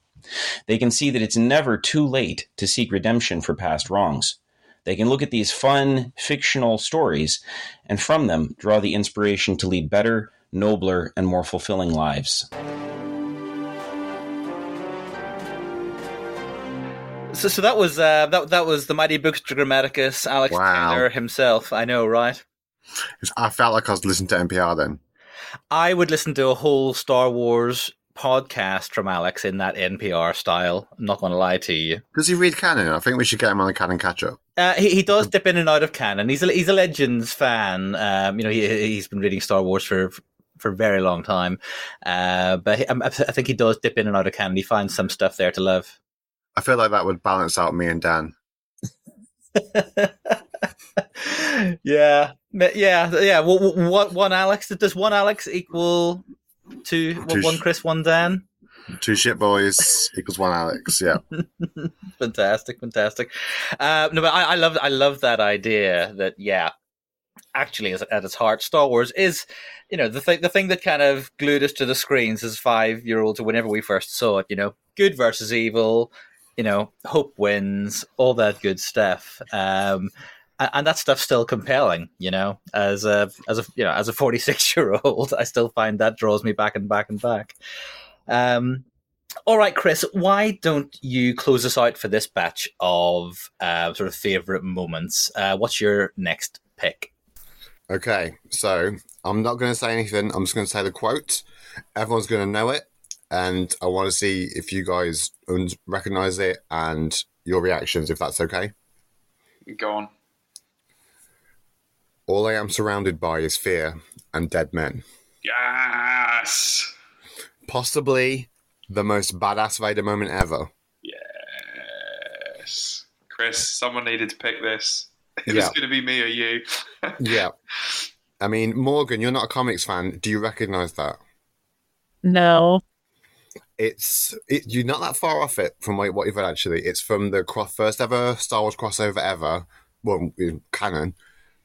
They can see that it's never too late to seek redemption for past wrongs. They can look at these fun, fictional stories and from them draw the inspiration to lead better, nobler, and more fulfilling lives. So that was that was the mighty Books Trigomaticus, Alex Taylor himself. I know, right? I felt like I was listening to NPR then. I would listen to a whole Star Wars podcast from Alex in that NPR style. I'm not going to lie to you. Does he read canon? I think we should get him on the canon catch-up. He does dip in and out of canon. He's a Legends fan. You know, he's been reading Star Wars for a very long time. But I think he does dip in and out of canon. He finds some stuff there to love. I feel like that would balance out me and Dan. Yeah. What one Alex? Does one Alex equal two, one Chris, one Dan? Two shit boys equals one Alex. Yeah, fantastic. No, but I love that idea that actually, at its heart, Star Wars is, you know, the thing that kind of glued us to the screens as 5-year-olds or whenever we first saw it. You know, good versus evil. You know, hope wins. All that good stuff. And that stuff's still compelling, you know. As a 46-year-old, I still find that draws me back. All right, Chris, why don't you close us out for this batch of sort of favourite moments? What's your next pick? Okay, so I'm not going to say anything. I'm just going to say the quote. Everyone's going to know it, and I want to see if you guys recognise it and your reactions, if that's okay. Go on. All I am surrounded by is fear and dead men. Yes! Possibly the most badass Vader moment ever. Yes. Chris, someone needed to pick this. It was going to be me or you. Yeah. I mean, Morgan, you're not a comics fan. Do you recognise that? No. You're not that far off it from what you've read, actually. It's from the first ever Star Wars crossover ever, well, canon,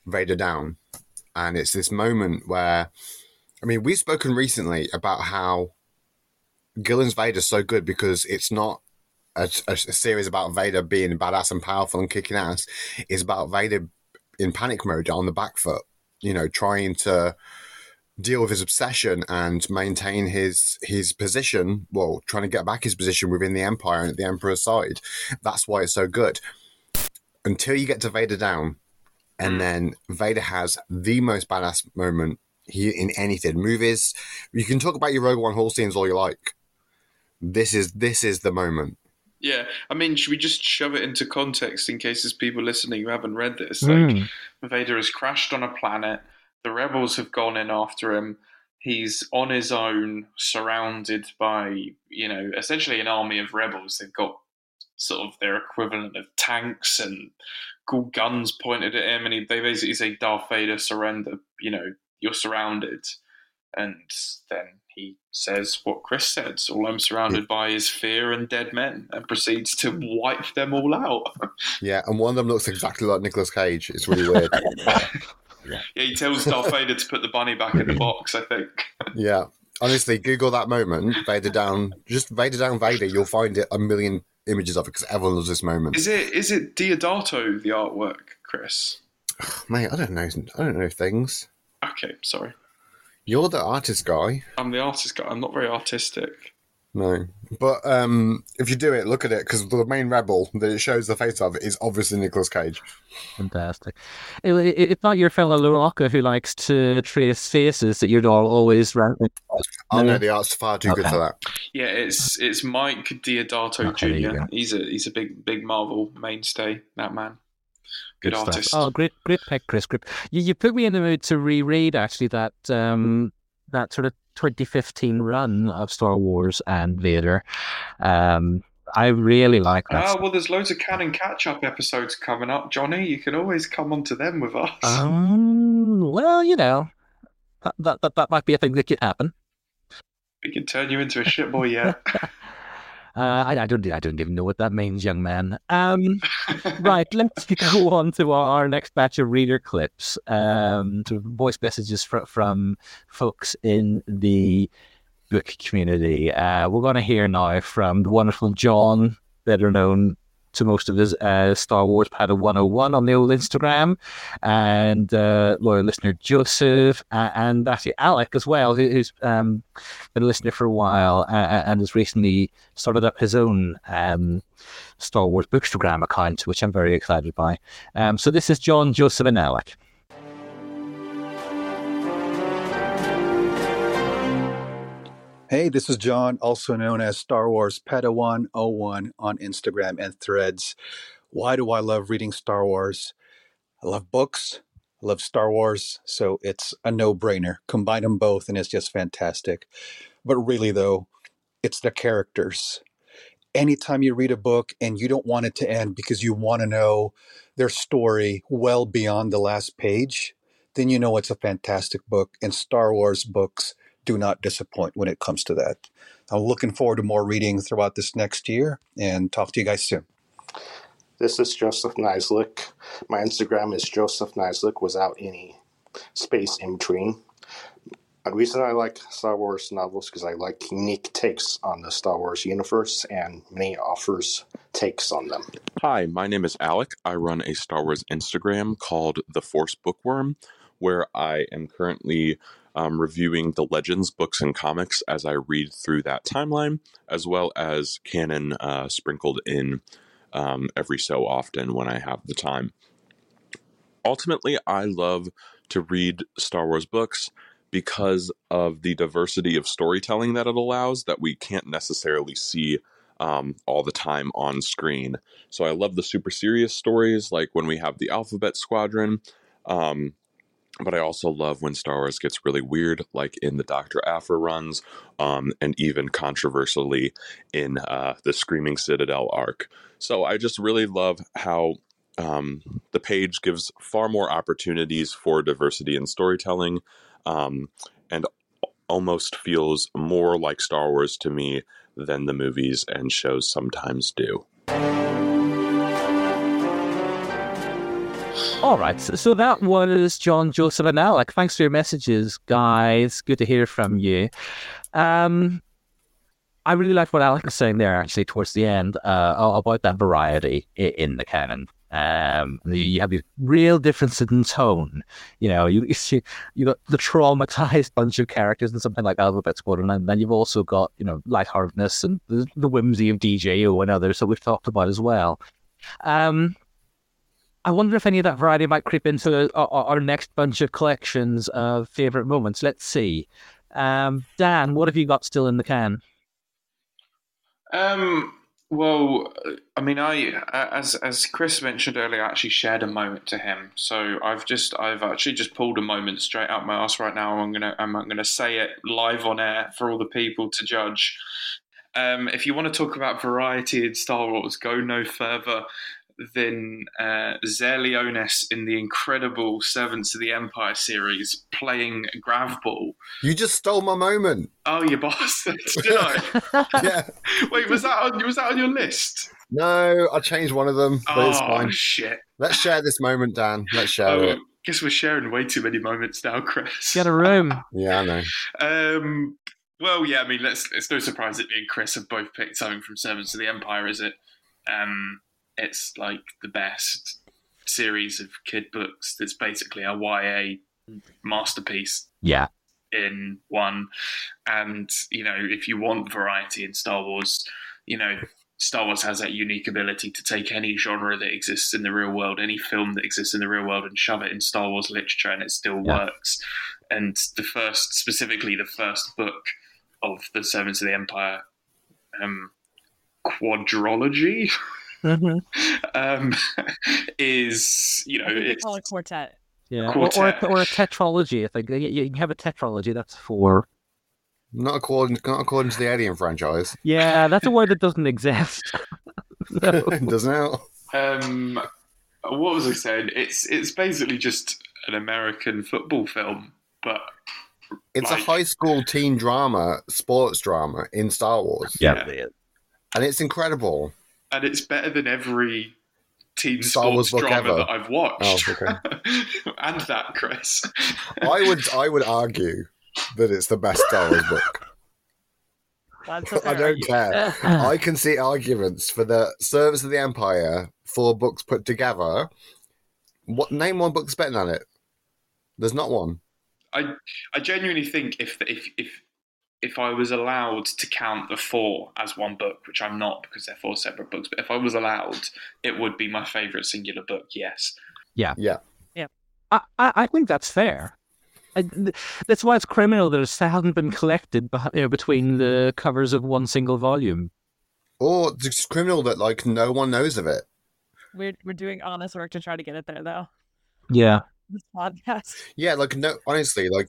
Vader Down. And it's this moment where, I mean, we've spoken recently about how Gillen's Vader's so good because it's not a series about Vader being badass and powerful and kicking ass. It's about Vader in panic mode on the back foot, you know, trying to deal with his obsession and maintain his position, well, trying to get back his position within the Empire and at the Emperor's side. That's why it's so good. Until you get to Vader Down, and then Vader has the most badass moment in anything. Movies, you can talk about your Rogue One hall scenes all you like. This is the moment. Yeah, I mean, should we just shove it into context in case there's people listening who haven't read this? Like, Vader has crashed on a planet. The rebels have gone in after him. He's on his own, surrounded by, you know, essentially an army of rebels. They've got sort of their equivalent of tanks and cool guns pointed at him, and they basically say, "Darth Vader, surrender, you know, you're surrounded." And then he says what Chris said, all I'm surrounded by is fear and dead men, and proceeds to wipe them all out. Yeah, and one of them looks exactly like Nicolas Cage. It's really weird. Yeah, he tells Darth Vader to put the bunny back in the box, I think. Yeah. Honestly, Google that moment, Vader down, you'll find it a million images of it, because everyone loves this moment. Is it Deodato, the artwork, Chris? Oh, mate, I don't know things. Okay, sorry. You're the artist guy. I'm the artist guy. I'm not very artistic. No. But if you do it, look at it, because the main rebel that it shows the face of is obviously Nicolas Cage. Fantastic. It's not your fellow Lorca who likes to trace faces that you're all always ranting. I know the art's far too good for that. Yeah, it's Mike Deodato Jr. He's a big Marvel mainstay, that man. Good artist. Stuff. Oh, great pick, Chris. You put me in the mood to reread, actually, that sort of 2015 run of Star Wars and Vader. I really like that. Well, there's loads of canon catch-up episodes coming up, Johnny. You can always come onto them with us. Well, you know, that might be a thing that could happen. We can turn you into a shitboy, yeah. I don't even know what that means, young man. Right, let's go on to our next batch of reader clips, to voice messages from folks in the book community. We're going to hear now from the wonderful John, better known to most of us as Star Wars Paddle 101 on the old Instagram, and loyal listener Joseph, and actually Alec as well, who's been a listener for a while, and has recently started up his own Star Wars Bookstagram account, which I'm very excited by. So this is John, Joseph and Alec. Hey, this is John, also known as Star Wars Padawan 01 on Instagram and Threads. Why do I love reading Star Wars? I love books, I love Star Wars, so it's a no-brainer. Combine them both and it's just fantastic. But really though, it's the characters. Anytime you read a book and you don't want it to end because you want to know their story well beyond the last page, then you know it's a fantastic book, and Star Wars books do not disappoint when it comes to that. I'm looking forward to more reading throughout this next year, and talk to you guys soon. This is Joseph Nislik. My Instagram is Joseph Nislik without any space in between. The reason I like Star Wars novels because I like unique takes on the Star Wars universe and many authors' takes on them. Hi, my name is Alec. I run a Star Wars Instagram called The Force Bookworm, where I am currently reviewing the Legends books and comics as I read through that timeline, as well as canon sprinkled in every so often when I have the time. Ultimately, I love to read Star Wars books because of the diversity of storytelling that it allows that we can't necessarily see all the time on screen. So I love the super serious stories, like when we have the Alphabet Squadron, but I also love when Star Wars gets really weird, like in the Dr. Aphra runs, and even controversially in the Screaming Citadel arc. So I just really love how the page gives far more opportunities for diversity in storytelling, and almost feels more like Star Wars to me than the movies and shows sometimes do. All right, so that was John, Joseph and Alec. Thanks for your messages, guys. Good to hear from you. I really liked what Alec was saying there, actually, towards the end, about that variety in the canon. You have a real difference in tone. You know, you got the traumatized bunch of characters and something like Alphabet Squadron, and then you've also got, you know, lightheartedness and the whimsy of DJO and others that we've talked about as well. I wonder if any of that variety might creep into our next bunch of collections of favourite moments. Let's see. Dan, what have you got still in the can? Well, I mean, as Chris mentioned earlier, I actually shared a moment to him. So I've actually just pulled a moment straight out my ass right now. I'm gonna say it live on air for all the people to judge. If you want to talk about variety in Star Wars, go no further than Zer Leonis in the incredible Servants of the Empire series playing Gravball. You just stole my moment. Oh, you bastard! Did I? Yeah. Wait, was that on your list? No, I changed one of them. But it's fine. Shit! Let's share this moment, Dan. Let's share it. Guess we're sharing way too many moments now, Chris. Get a room. Yeah, I know. Well, yeah. I mean, it's no surprise that me and Chris have both picked something from Servants of the Empire, is it? It's like the best series of kid books. That's basically a YA masterpiece. Yeah. In one. And, you know, if you want variety in Star Wars, you know, Star Wars has that unique ability to take any genre that exists in the real world, any film that exists in the real world, and shove it in Star Wars literature, and it still works. And the first book of the Servants of the Empire quadrology is, you know, it's a quartet. Yeah, or a tetralogy. I think you can have a tetralogy. That's four. Not according to the Alien franchise. Yeah, that's a word that doesn't exist. No. It doesn't. What was I saying? It's basically just an American football film, but it's a high school teen drama, sports drama in Star Wars. Yeah. And it's incredible. And it's better than every teen sports drama ever that I've watched. Oh, okay. And that, Chris. I would argue that it's the best Star Wars book. I don't care. I can see arguments for the Service of the Empire, 4 books put together. Name one book that's better than it. There's not one. I genuinely think if I was allowed to count the 4 as one book, which I'm not because they're 4 separate books, but if I was allowed, it would be my favourite singular book, yes. Yeah. I think that's fair. That's why it's criminal that it hasn't been collected between the covers of one single volume. Or it's criminal that like no one knows of it. We're doing honest work to try to get it there, though. Yeah. This podcast. Yeah, like no, honestly, like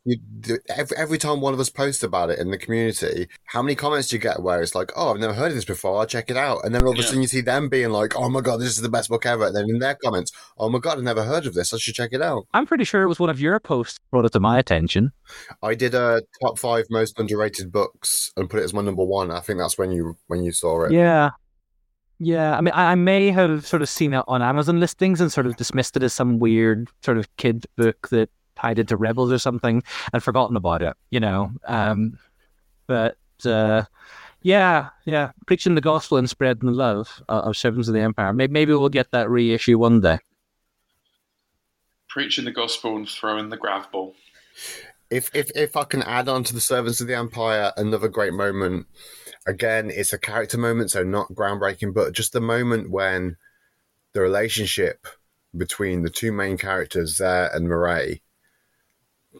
every time one of us posts about it in the community, how many comments do you get where it's like, "Oh, I've never heard of this before. I'll check it out," and then all of a sudden you see them being like, "Oh my god, this is the best book ever!" And then in their comments, "Oh my god, I've never heard of this. I should check it out." I'm pretty sure it was one of your posts that brought it to my attention. I did a top 5 most underrated books and put it as my number 1. I think that's when you saw it. Yeah, I mean, I may have sort of seen it on Amazon listings and sort of dismissed it as some weird sort of kid book that tied into Rebels or something and forgotten about it, you know. But preaching the gospel and spreading the love of Servants of the Empire. Maybe we'll get that reissue one day. Preaching the gospel and throwing the grav ball. If I can add on to the Servants of the Empire, another great moment. Again, it's a character moment, so not groundbreaking, but just the moment when the relationship between the 2 main characters, Zer and Moray,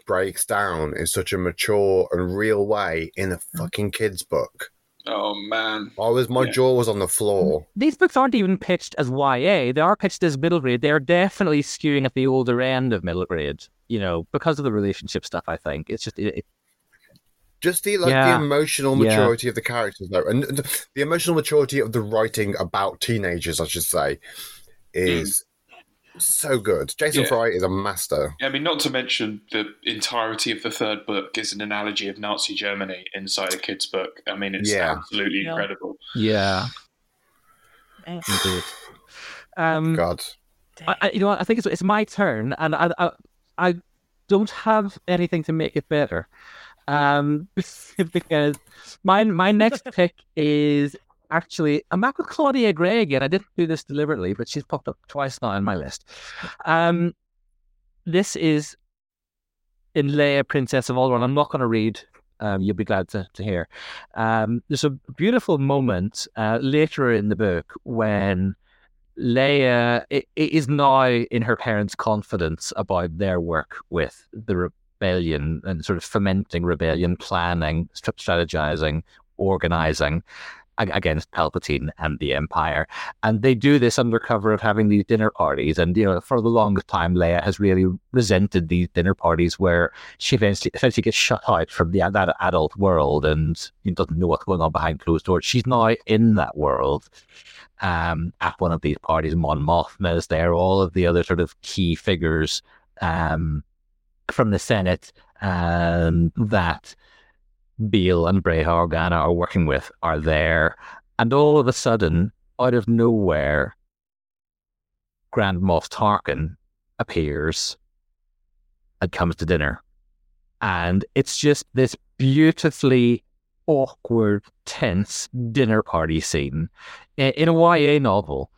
breaks down in such a mature and real way in a fucking kid's book. Oh, man. My jaw was on the floor. These books aren't even pitched as YA. They are pitched as middle grade. They are definitely skewing at the older end of middle grade, you know, because of the relationship stuff, I think. It's just... Just the emotional maturity of the characters, though, and the emotional maturity of the writing about teenagers, I should say, is so good. Jason Fry is a master. Yeah, I mean, not to mention the entirety of the 3rd book is an analogy of Nazi Germany inside a kid's book. I mean, it's absolutely incredible. Yeah. Indeed. God. You know what? I think it's my turn, and I don't have anything to make it better. Because my next pick is actually, I'm back with Claudia Gray again. I didn't do this deliberately, but she's popped up twice now on my list. This is in Leia, Princess of Alderaan. I'm not going to read. You'll be glad to hear. There's a beautiful moment later in the book when Leia is now in her parents' confidence about their work with the rebellion and sort of fomenting rebellion, planning, strategizing, organizing. against Palpatine and the Empire. And they do this under cover of having these dinner parties. And, you know, for the longest time, Leia has really resented these dinner parties where she eventually gets shut out from that adult world and doesn't know what's going on behind closed doors. She's now in that world at one of these parties. Mon Mothma is there, all of the other sort of key figures from the Senate that Beale and Breha Organa are working with are there. And all of a sudden, out of nowhere, Grand Moff Tarkin appears and comes to dinner. And it's just this beautifully awkward, tense dinner party scene in a YA novel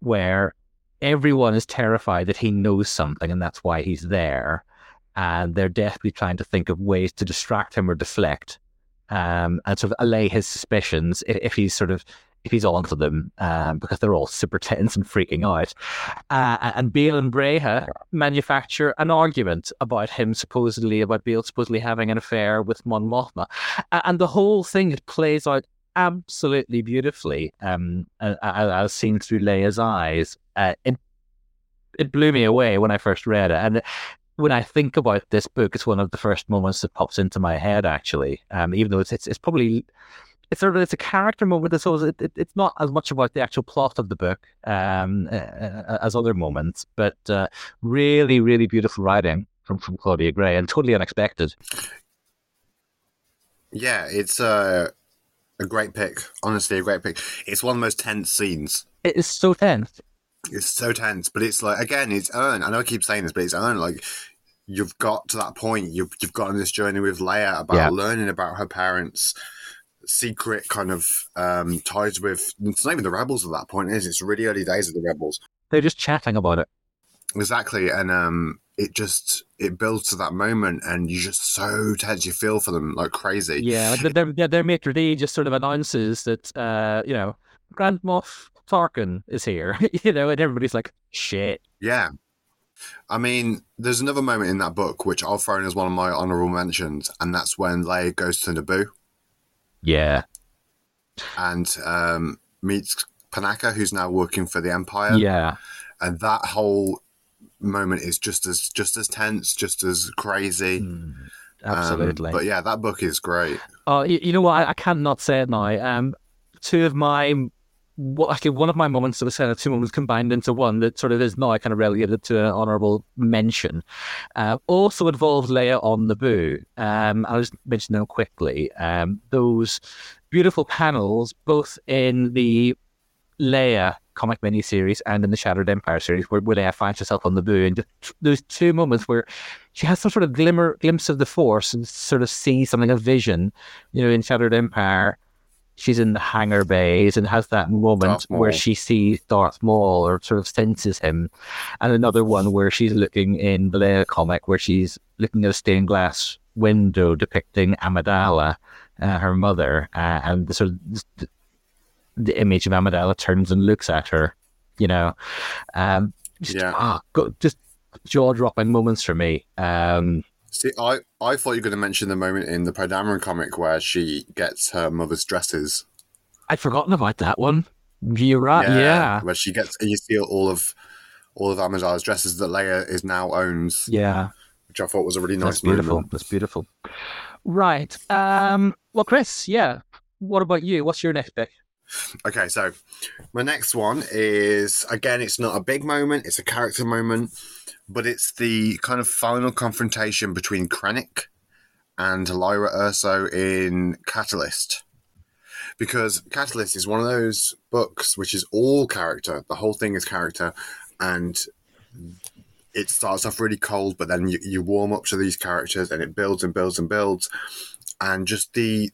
where everyone is terrified that he knows something and that's why he's there. And they're desperately trying to think of ways to distract him or deflect and sort of allay his suspicions if he's onto them, because they're all super tense and freaking out. And Beale and Breha manufacture an argument about Beale supposedly having an affair with Mon Mothma. And the whole thing plays out absolutely beautifully as seen through Leia's eyes. It blew me away when I first read it. And when I think about this book, it's one of the first moments that pops into my head, actually. Even though it's a character moment, it's not as much about the actual plot of the book as other moments, but really, really beautiful writing from Claudia Gray, and totally unexpected. Yeah, it's a great pick. Honestly, a great pick. It's one of the most tense scenes. It is so tense. It's so tense, but it's like, again, it's earned. I know I keep saying this, but it's earned. Like, you've got to that point. You've got on this journey with Leia about learning about her parents' secret kind of ties with. It's not even the Rebels at that point, it's really early days of the Rebels. They're just chatting about it. Exactly, and it builds to that moment, and you're just so tense. You feel for them like crazy. Yeah, their maitre d' just sort of announces that Grand Moff Tarkin is here, and everybody's like, shit. Yeah. I mean, there's another moment in that book which I'll throw in as one of my honourable mentions, and that's when Leia goes to Naboo. Yeah. And meets Panaka, who's now working for the Empire. Yeah. And that whole moment is just as tense, just as crazy. Absolutely. But yeah, that book is great. Oh, you know what? I can't not say it now. One of my moments of the Senate, two moments combined into one that sort of is now kind of relegated to an honourable mention, also involves Leia on Naboo. I'll just mention them quickly. Those beautiful panels, both in the Leia comic miniseries and in the Shattered Empire series, where Leia finds herself on Naboo, and those two moments where she has some sort of glimpse of the Force and sort of sees something, a vision, in Shattered Empire. She's in the hangar bays and has that moment where she sees Darth Maul or sort of senses him. And another one where she's looking in the Leia comic, where she's looking at a stained glass window depicting Amidala, her mother. And sort of the image of Amidala turns and looks at her, just jaw-dropping moments for me. See, I thought you were going to mention the moment in the Poe Dameron comic where she gets her mother's dresses. I'd forgotten about that one. You're right. Yeah. Where she gets, you see all of Amidala's dresses that Leia is now owns. Yeah. Which I thought was a really nice moment. That's beautiful. Right. Well, Chris, yeah. What about you? What's your next pick? Okay, so my next one is, again, it's not a big moment, it's a character moment, but it's the kind of final confrontation between Krennic and Lyra Erso in Catalyst. Because Catalyst is one of those books which is all character, the whole thing is character, and it starts off really cold, but then you warm up to these characters and it builds and builds and builds, and just the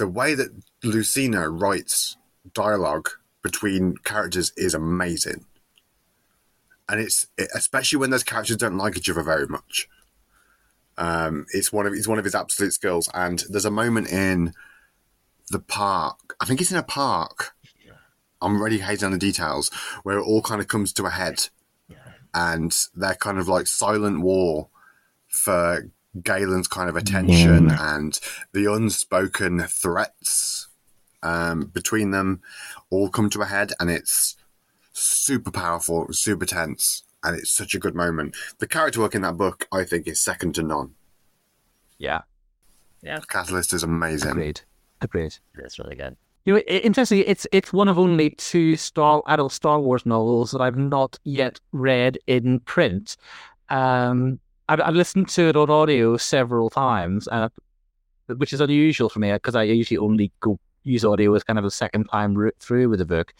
way that Lucina writes dialogue between characters is amazing. And it's especially when those characters don't like each other very much. It's one of his absolute skills. And there's a moment in the park. I think it's in a park. I'm really hating on the details, where it all kind of comes to a head. And they're kind of like silent war for Galen's kind of attention and the unspoken threats between them all come to a head, and it's super powerful, super tense, and it's such a good moment. The character work in that book, I think, is second to none. Yeah. Yeah. Catalyst is amazing. Agreed. That's really good. You know, interestingly, it's one of only two adult Star Wars novels that I've not yet read in print. I've listened to it on audio several times, which is unusual for me because I usually only use audio as kind of a second time route through with a book.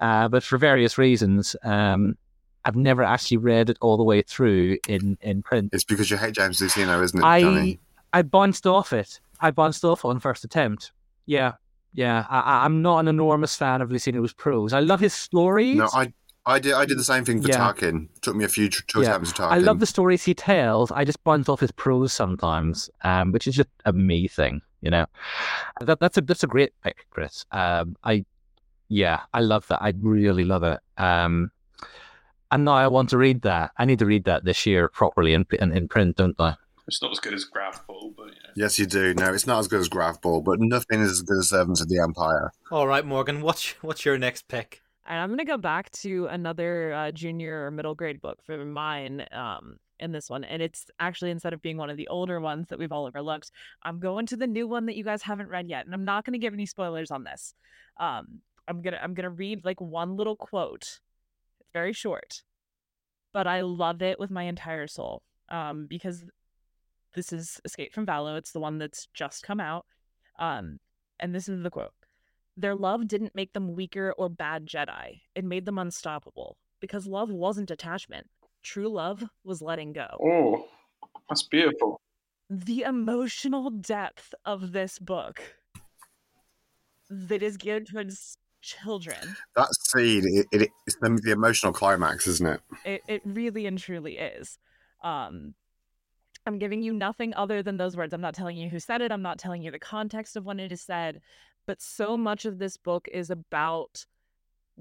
But for various reasons, I've never actually read it all the way through in print. It's because you hate James Luceno, isn't it, Johnny? I bounced off it. I bounced off on first attempt. Yeah. I'm not an enormous fan of Luceno's prose. I love his stories. No, I did the same thing for Tarkin. It took me a few attempts to Tarkin. I love the stories he tells. I just bounce off his prose sometimes, which is just a me thing, you know. That's a great pick, Chris. I love that. I really love it. And now I want to read that. I need to read that this year properly in print, don't I? It's not as good as Gravball, but... Yeah. Yes, you do. No, it's not as good as Gravball, but nothing is as good as Servants of the Empire. All right, Morgan, what's your next pick? I'm going to go back to another junior or middle grade book for mine in this one. And it's actually, instead of being one of the older ones that we've all overlooked, I'm going to the new one that you guys haven't read yet. And I'm not going to give any spoilers on this. I'm gonna read like one little quote. It's very short. But I love it with my entire soul because... This is Escape from Vallow. It's the one that's just come out. And this is the quote. Their love didn't make them weaker or bad Jedi. It made them unstoppable. Because love wasn't attachment. True love was letting go. Oh, that's beautiful. The emotional depth of this book that is given to children. That scene, it's the emotional climax, isn't it? It really and truly is. I'm giving you nothing other than those words. I'm not telling you who said it. I'm not telling you the context of when it is said. But so much of this book is about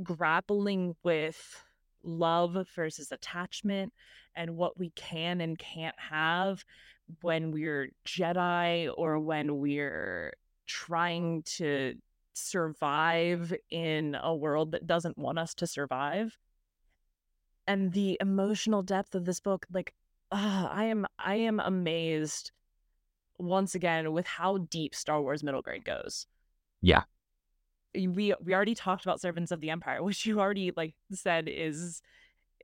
grappling with love versus attachment and what we can and can't have when we're Jedi or when we're trying to survive in a world that doesn't want us to survive. And the emotional depth of this book, like, I am amazed once again with how deep Star Wars middle grade goes. Yeah. We already talked about Servants of the Empire, which you already said is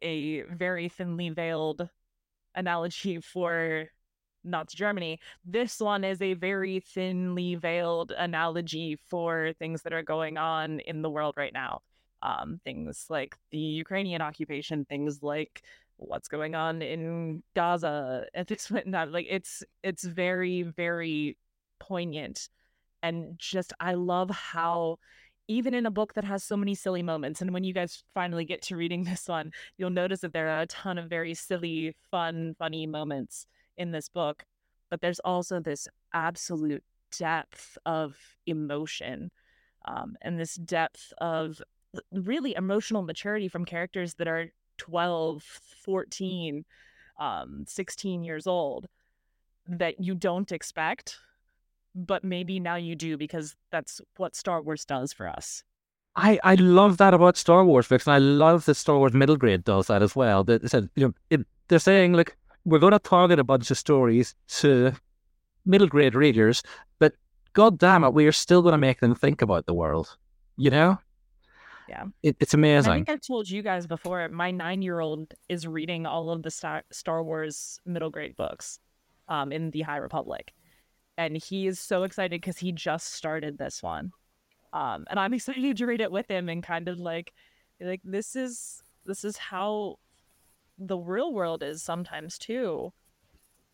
a very thinly veiled analogy for Nazi Germany. This one is a very thinly veiled analogy for things that are going on in the world right now. Things like the Ukrainian occupation, things like what's going on in Gaza at this point, and that it's very, very poignant. And just, I love how even in a book that has so many silly moments, and when you guys finally get to reading this one, you'll notice that there are a ton of very silly, funny moments in this book, but there's also this absolute depth of emotion, and this depth of really emotional maturity from characters that are 12, 14, 16 years old that you don't expect, but maybe now you do, because that's what Star Wars does for us. I love that about Star Wars books, and I love that Star Wars middle grade does that as well. They said, they're saying, look, we're going to target a bunch of stories to middle grade readers, but god damn it, we are still going to make them think about the world, you know? Yeah, it's amazing. I think I've told you guys before, my 9-year-old is reading all of the Star Wars middle grade books in The High Republic. And he is so excited because he just started this one. And I'm excited to read it with him and kind of like this is how the real world is sometimes too.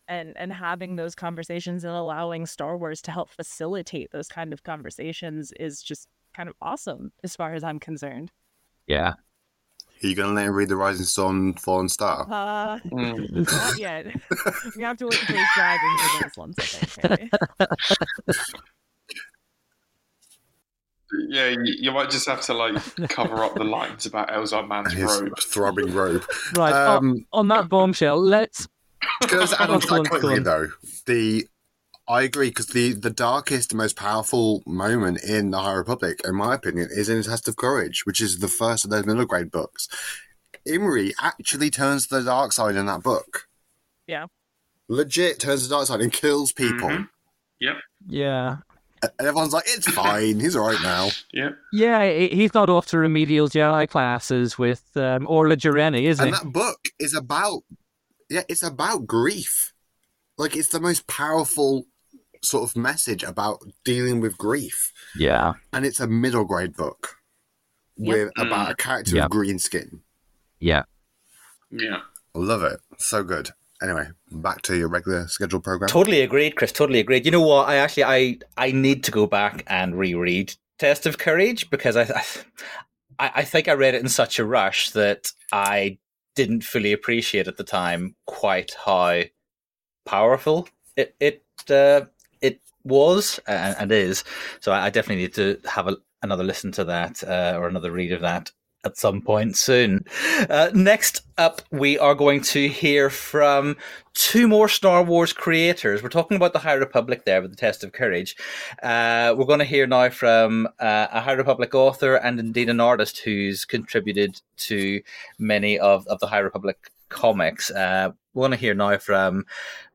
And having those conversations and allowing Star Wars to help facilitate those kind of conversations is just kind of awesome as far as I'm concerned. Yeah. Are you going to let him read The Rising Storm, Fallen Star? Not yet. We have to wait until he's driving for those ones, I think. Yeah, you might just have to cover up the lines about Elzar Mann's robe. Throbbing robe. Right, on that bombshell, let's... Can I just add on to that quickly, though? I agree, because the darkest and most powerful moment in The High Republic, in my opinion, is in A Test of Courage, which is the first of those middle grade books. Imri actually turns to the dark side in that book. Yeah. Legit turns to the dark side and kills people. Mm-hmm. Yep. Yeah. And everyone's like, it's fine, he's all right now. Yep. Yeah, he's not off to remedial Jedi classes with Orla Jereni, isn't he? And that book is about, yeah, it's about grief. Like, it's the most powerful sort of message about dealing with grief. Yeah. And it's a middle grade book with about a character with green skin. Yeah. Yeah. I love it. So good. Anyway, back to your regular scheduled program. Totally agreed, Chris. Totally agreed. You know what? I actually, I need to go back and reread Test of Courage, because I think I read it in such a rush that I didn't fully appreciate at the time quite how powerful it was and is. So I definitely need to have another listen to that or another read of that at some point soon. Next up, we are going to hear from two more Star Wars creators. We're talking about The High Republic there with The Test of Courage. We're going to hear now from a High Republic author and indeed an artist who's contributed to many of the High Republic comics. We're going to hear now from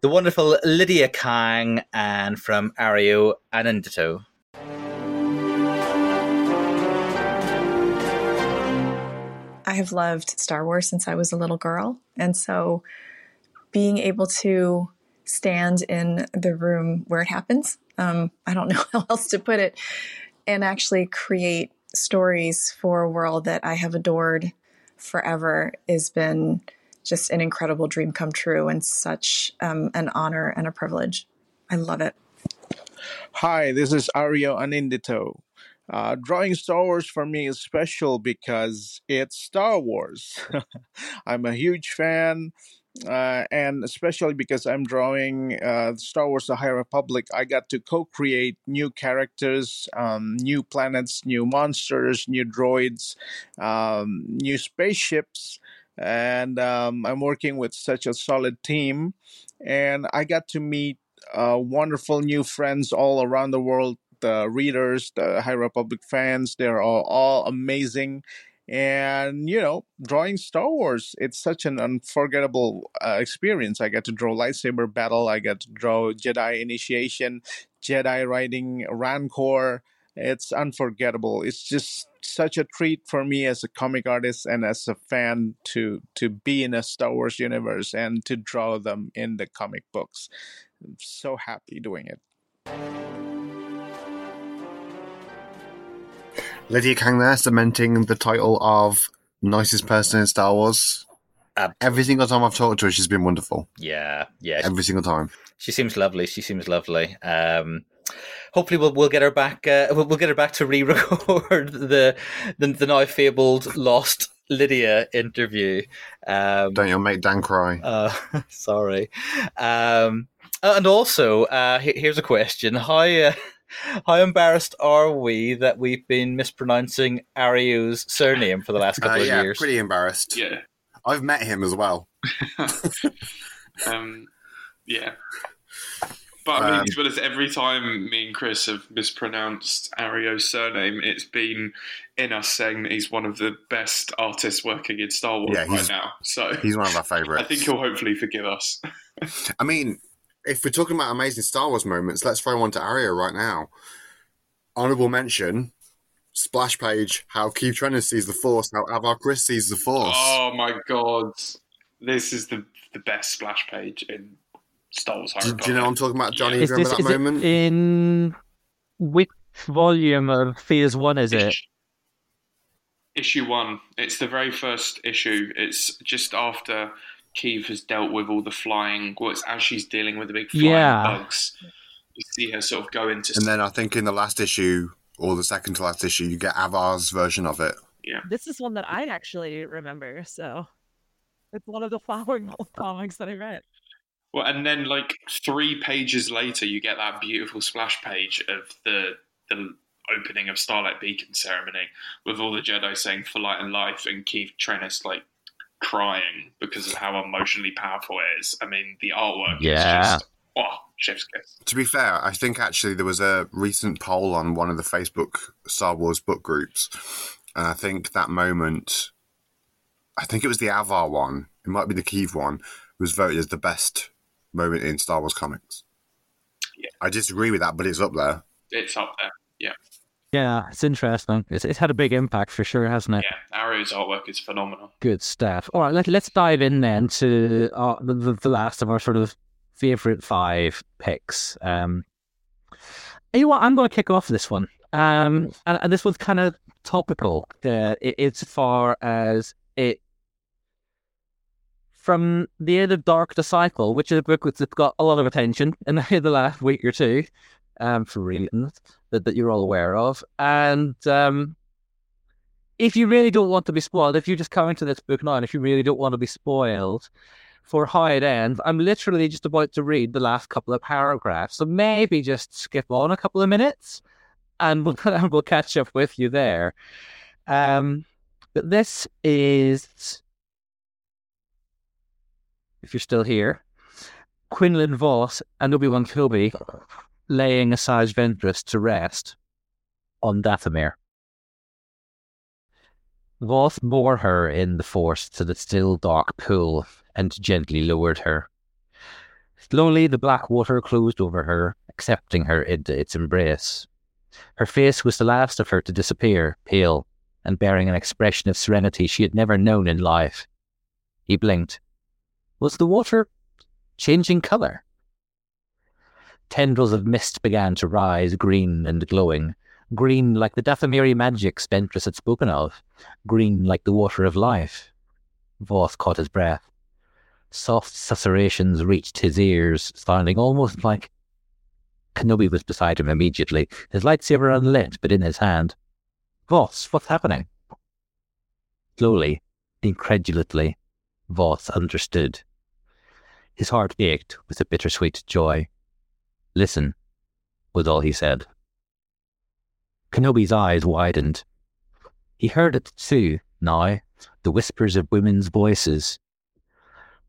the wonderful Lydia Kang and from Ario Anindito. I have loved Star Wars since I was a little girl. And so being able to stand in the room where it happens, I don't know how else to put it, and actually create stories for a world that I have adored forever has been just an incredible dream come true and such an honor and a privilege. I love it. Hi, this is Ario Anindito. Drawing Star Wars for me is special because it's Star Wars. I'm a huge fan, and especially because I'm drawing Star Wars The High Republic, I got to co-create new characters, new planets, new monsters, new droids, new spaceships, and I'm working with such a solid team, and I got to meet wonderful new friends all around the world. The readers, the High Republic fans, they're all amazing. And, you know, drawing Star Wars, it's such an unforgettable experience. I got to draw lightsaber battle. I got to draw Jedi initiation, Jedi riding Rancor. It's unforgettable. It's just such a treat for me as a comic artist and as a fan to be in a Star Wars universe and to draw them in the comic books. I'm so happy doing it. Lydia Kang there, cementing the title of nicest person in Star Wars. Every single time I've talked to her, she's been wonderful. Yeah, yeah. Every single time. She seems lovely. She seems lovely. Hopefully, we'll get her back. We'll get her back to re-record the now fabled lost Lydia interview. Don't you make Dan cry? Sorry. And also, here's a question: How embarrassed are we that we've been mispronouncing Ario's surname for the last couple of years? Pretty embarrassed. Yeah, I've met him as well. Yeah, but I mean, as well as every time me and Chris have mispronounced Ario's surname, it's been in us saying that he's one of the best artists working in Star Wars right now. So he's one of our favourites. I think he'll hopefully forgive us. I mean, if we're talking about amazing Star Wars moments, let's throw one to Ario right now. Honourable mention, splash page, how Keith Trenner sees the Force, how Avar Kriss sees the Force. Oh my God. This is the best splash page in Star Wars. Do you know what I'm talking about, Johnny? Yeah. Do you remember that moment? In which volume of Phase 1 is it? Issue 1. It's the very first issue. It's just after Keeve has dealt with all the flying, well, it's as she's dealing with the big flying bugs. You see her sort of go into... And then I think in the last issue, or the second to last issue, you get Avar's version of it. Yeah. This is one that I actually remember, so it's one of the flowering comics that I read. Well, and then like 3 pages later, you get that beautiful splash page of the opening of Starlight Beacon ceremony with all the Jedi saying for light and life, and Keith Trennis like crying because of how emotionally powerful it is. I mean, the artwork is just oh, chef's kiss. To be fair, I think actually there was a recent poll on one of the Facebook Star Wars book groups, and I think that moment, I think it was the Avar one, it might be the Kiev one, was voted as the best moment in Star Wars comics. Yeah. I disagree with that, but it's up there. It's up there, yeah. Yeah, it's interesting. It's had a big impact for sure, hasn't it? Yeah, Arrow's artwork is phenomenal. Good stuff. All right, let's dive in then to the last of our sort of favourite five picks. You know what? I'm going to kick off this one. And this one's kind of topical insofar as it, from the end of Dark Disciple, which is a book that's got a lot of attention in the last week or two, for reasons that you're all aware of. And if you really don't want to be spoiled, if you just come into this book now and if you really don't want to be spoiled for how it ends, I'm literally just about to read the last couple of paragraphs. So maybe just skip on a couple of minutes and we'll catch up with you there. But this is... if you're still here, Quinlan Vos and Obi-Wan Kenobi laying Asajj Ventress to rest on Dathomir. Vos bore her in the Force to the still dark pool and gently lowered her. Slowly the black water closed over her, accepting her into its embrace. Her face was the last of her to disappear, pale, and bearing an expression of serenity she had never known in life. He blinked. Was the water changing colour? Tendrils of mist began to rise, green and glowing, green like the Dathomiri magic Ventress had spoken of, green like the water of life. Voth caught his breath. Soft susurrations reached his ears, sounding almost like... Kenobi was beside him immediately, his lightsaber unlit but in his hand. Voth, what's happening? Slowly, incredulously, Voth understood. His heart ached with a bittersweet joy. Listen, was all he said. Kenobi's eyes widened. He heard it too, now, the whispers of women's voices.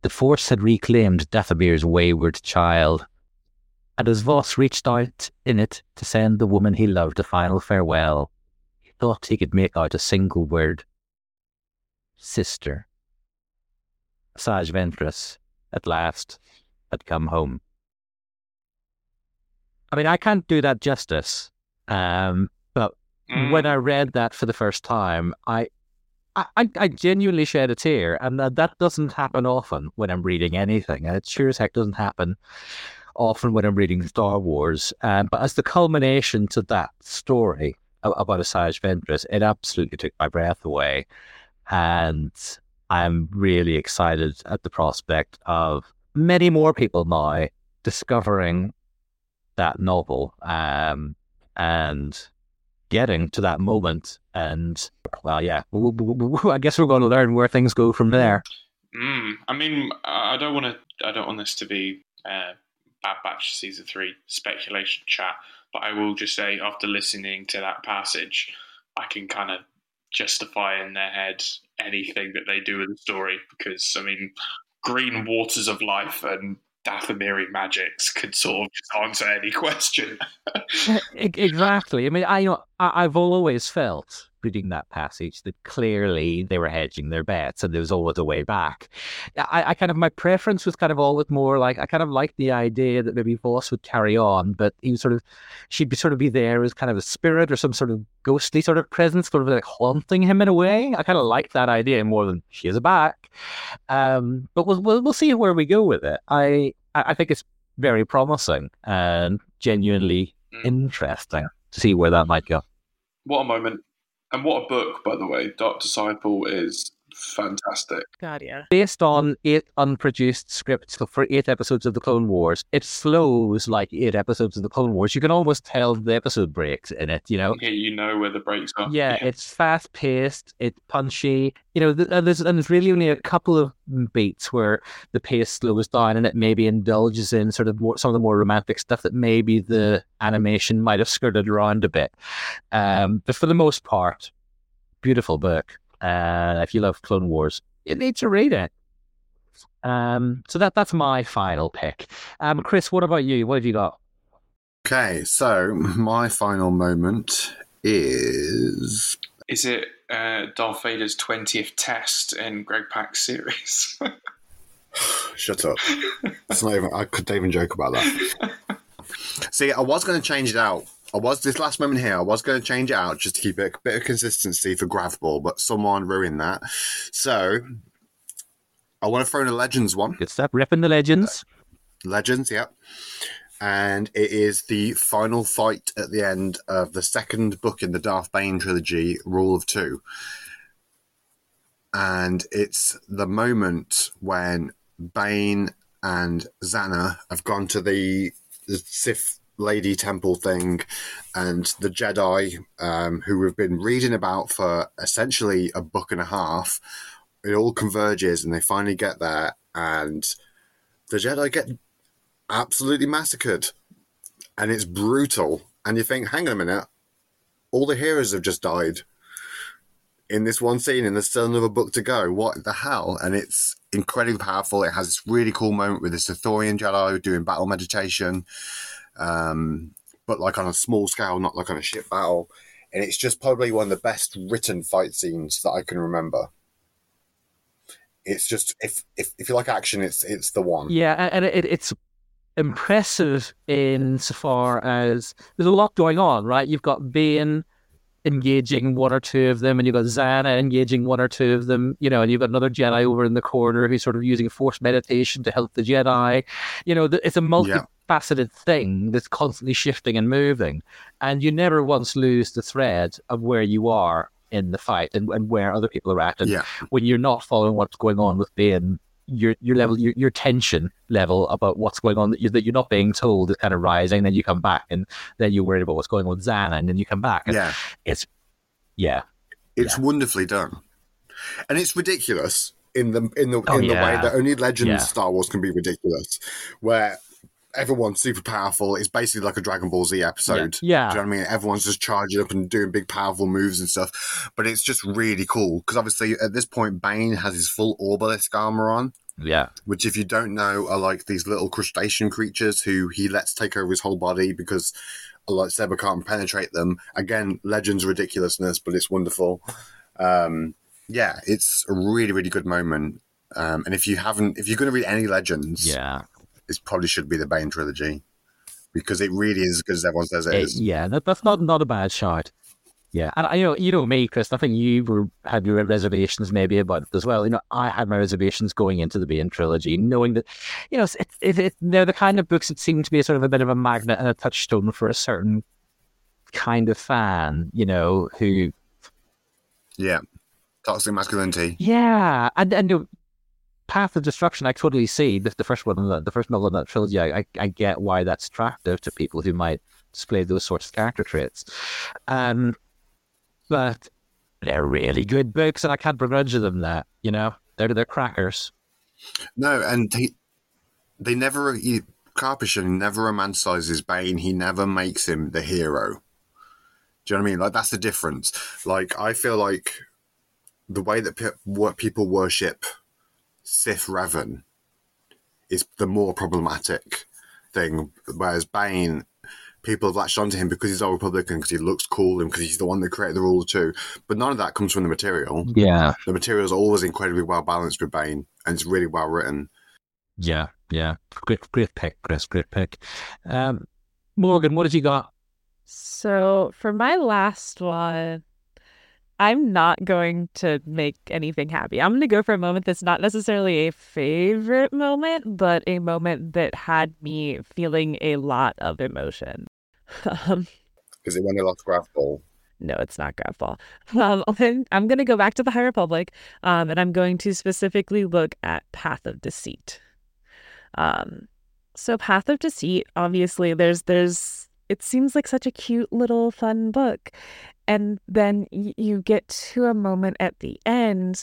The Force had reclaimed Dathomir's wayward child, and as Voth reached out in it to send the woman he loved a final farewell, he thought he could make out a single word. Sister. Asajj Ventress, at last, had come home. I mean, I can't do that justice, but when I read that for the first time, I genuinely shed a tear, and that doesn't happen often when I'm reading anything, and it sure as heck doesn't happen often when I'm reading Star Wars, but as the culmination to that story about Asajj Ventress, it absolutely took my breath away, and... I'm really excited at the prospect of many more people now discovering that novel and getting to that moment. And, well, yeah, I guess we're going to learn where things go from there. I mean, I don't want this to be Bad Batch Season 3 speculation chat, but I will just say after listening to that passage, I can kind of justify in their head anything that they do with the story, because I mean, green waters of life and Dathomiri magics could sort of just answer any question. Exactly. I mean, I've always felt reading that passage that clearly they were hedging their bets, and there was always a way back. I kind of, my preference was kind of always more like, I kind of liked the idea that maybe Voss would carry on, but he was sort of, she'd be sort of be there as kind of a spirit or some sort of ghostly sort of presence, sort of like haunting him in a way. I kind of liked that idea more than she is back. But we'll see where we go with it. I think it's very promising and genuinely interesting to see where that might go. What a moment. And what a book, by the way. Dark Disciple is fantastic. God, yeah. Based on 8 unproduced scripts for 8 episodes of The Clone Wars, it flows like 8 episodes of The Clone Wars. You can almost tell the episode breaks in it, you know? Yeah, you know where the breaks are. Yeah, it's fast-paced, it's punchy. You know, there's really only a couple of beats where the pace slows down and it maybe indulges in sort of more, some of the more romantic stuff that maybe the animation might have skirted around a bit. But for the most part, beautiful book. If you love Clone Wars, you need to read it. So that's my final pick. Chris, what about you? What have you got? Okay, so my final moment is... Is it Darth Vader's 20th test in Greg Pak's series? Shut up. That's not even, I couldn't even joke about that. See, I was going to change it out. This last moment here, I was going to change it out just to keep it a bit of consistency for Gravball, but someone ruined that. So I want to throw in a Legends one. Good stuff. Ripping the Legends. Legends, yep. And it is the final fight at the end of the second book in the Darth Bane trilogy, Rule of Two. And it's the moment when Bane and Xana have gone to the Sith Lady Temple thing, and the Jedi, who we've been reading about for essentially a book and a half, it all converges, and they finally get there, and the Jedi get absolutely massacred, and it's brutal. And you think, hang on a minute, all the heroes have just died in this one scene, and there's still another book to go. What the hell? And it's incredibly powerful. It has this really cool moment with the Sithorian Jedi doing battle meditation, but like on a small scale, not like on a ship battle. And it's just probably one of the best written fight scenes that I can remember. It's just, if you like action, it's the one. Yeah, and it's impressive insofar as there's a lot going on, right? You've got Bane engaging one or two of them, and you've got Xana engaging one or two of them, you know, and you've got another Jedi over in the corner who's sort of using force meditation to help the Jedi. You know, it's a multifaceted thing that's constantly shifting and moving, and you never once lose the thread of where you are in the fight and where other people are at. And when you're not following what's going on with Bane, your tension level about what's going on that you're not being told is kind of rising. Then you come back, and then you're worried about what's going on with Xana, and then you come back. It's wonderfully done, and it's ridiculous in the way that only Legends Star Wars can be ridiculous, where everyone's super powerful. It's basically like a Dragon Ball Z episode. Yeah. Do you know what I mean? Everyone's just charging up and doing big, powerful moves and stuff. But it's just really cool because obviously at this point, Bane has his full obelisk armor on. Yeah. Which, if you don't know, are like these little crustacean creatures who he lets take over his whole body because a lightsaber can't penetrate them. Again, Legends ridiculousness, but it's wonderful. It's a really, really good moment. And if you're going to read any Legends, it probably should be the Bane trilogy because it really is as good as everyone says it is. Yeah, that's not a bad shout. Yeah, and you know me, Chris. I think you had your reservations maybe about it as well. You know, I had my reservations going into the Bane trilogy, knowing that they're the kind of books that seem to be sort of a bit of a magnet and a touchstone for a certain kind of fan. You know who? Yeah, toxic masculinity. Yeah, and Path of Destruction, I totally see. The first one, the first novel in that trilogy, I get why that's attractive to people who might display those sorts of character traits. But they're really good books, and I can't begrudge them that. You know, they're crackers. No, and they never. Carpishan never romanticizes Bane. He never makes him the hero. Do you know what I mean? Like that's the difference. Like I feel like the way that people worship Sith Revan is the more problematic thing, whereas Bane, people have latched onto him because he's a Republican, because he looks cool, and because he's the one that created the Rule of Two. But none of that comes from the material. Yeah, the material is always incredibly well balanced with Bane, and it's really well written. Yeah, great pick, Chris. Great pick. Morgan, what have you got? So for my last one, I'm not going to make anything happy. I'm going to go for a moment that's not necessarily a favorite moment, but a moment that had me feeling a lot of emotion. Is it when they lost Gravball? No, it's not Gravball. I'm going to go back to the High Republic, and I'm going to specifically look at Path of Deceit. So Path of Deceit, obviously, there's it seems like such a cute little fun book. And then you get to a moment at the end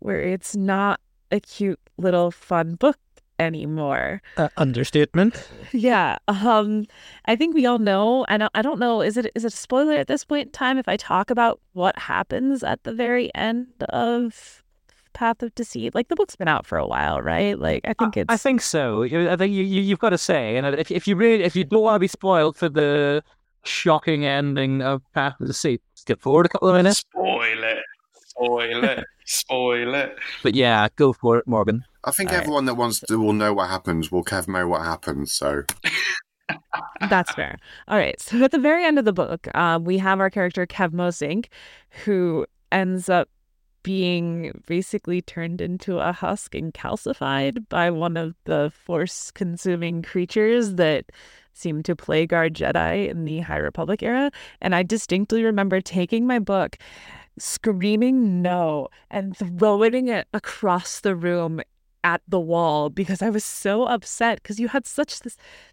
where it's not a cute little fun book anymore. Understatement. Yeah. I think we all know, and I don't know, is it a spoiler at this point in time if I talk about what happens at the very end of Path of Deceit? Like, the book's been out for a while, right? Like, I think it's... I think so. I think you've got to say, and if you don't want to be spoiled for the shocking ending of Path of Deceit, skip forward a couple of minutes. Spoil it. But yeah, go for it, Morgan. I think everyone that wants to will know what happens will Kevmo what happens, so... That's fair. All right. So at the very end of the book, we have our character Kevmo Zink, who ends up being basically turned into a husk and calcified by one of the force-consuming creatures that seemed to plague our Jedi in the High Republic era. And I distinctly remember taking my book, screaming no, and throwing it across the room at the wall, because I was so upset, because you had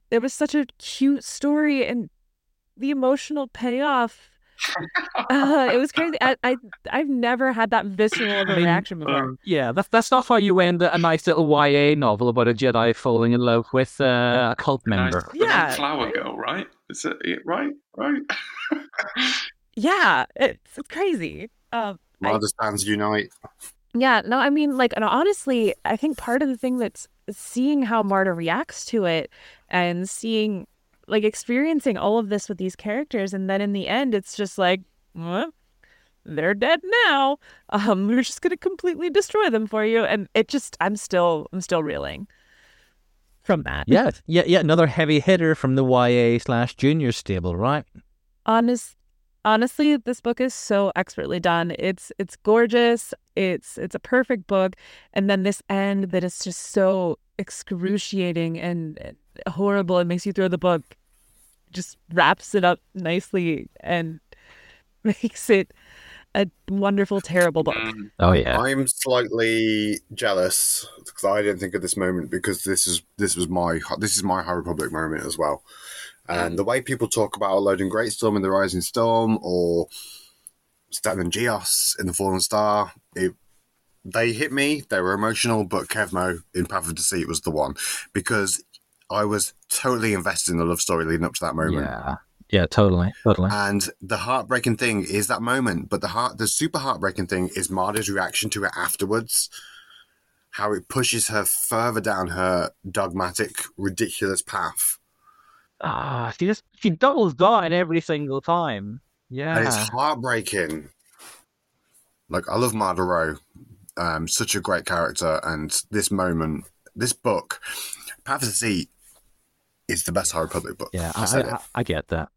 there was such a cute story and the emotional payoff. It was crazy. I've never had that visceral reaction before. Yeah, that's not how you end a nice little YA novel about a Jedi falling in love with a cult member. Nice, yeah, flower girl, right? Is it right? Yeah, it's crazy. Rather stands unite. Yeah, no, I mean, like, and honestly, I think part of the thing that's seeing how Marta reacts to it and seeing, like, experiencing all of this with these characters, and then in the end, it's just like, well, they're dead now. We're just gonna completely destroy them for you, and it just, I'm still reeling from that. Yeah, another heavy hitter from the YA/junior stable, right? Honestly, this book is so expertly done. It's gorgeous. It's a perfect book. And then this end that is just so excruciating and horrible. It makes you throw the book. Just wraps it up nicely and makes it a wonderful, terrible book. Oh, yeah. I'm slightly jealous because I didn't think of this moment, because this is my High Republic moment as well. And the way people talk about Loading Greatstorm in The Rising Storm, or Statman Geos in The Fallen Star, they hit me. They were emotional, but Kevmo in Path of Deceit was the one, because I was totally invested in the love story leading up to that moment. Yeah, totally. And the heartbreaking thing is that moment, but the super heartbreaking thing is Marta's reaction to it afterwards. How it pushes her further down her dogmatic, ridiculous path. She doubles down every single time. Yeah, and it's heartbreaking. Like, I love Marta Rowe, such a great character, and this moment, this book, Path of Deceit, is the best High Republic book. Yeah, I get that.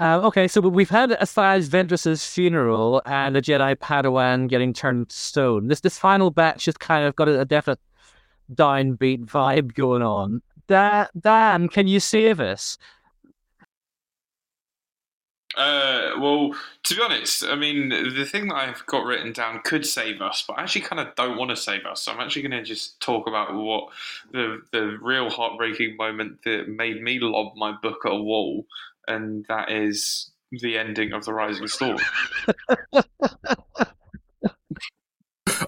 Okay, so we've had Asajj Ventress's funeral and a Jedi Padawan getting turned to stone. This final batch has kind of got a definite downbeat vibe going on. Dan, can you save us? Well, to be honest, I mean, the thing that I've got written down could save us, but I actually kind of don't want to save us. So I'm actually going to just talk about what the real heartbreaking moment that made me lob my book at a wall, and that is the ending of The Rising Storm.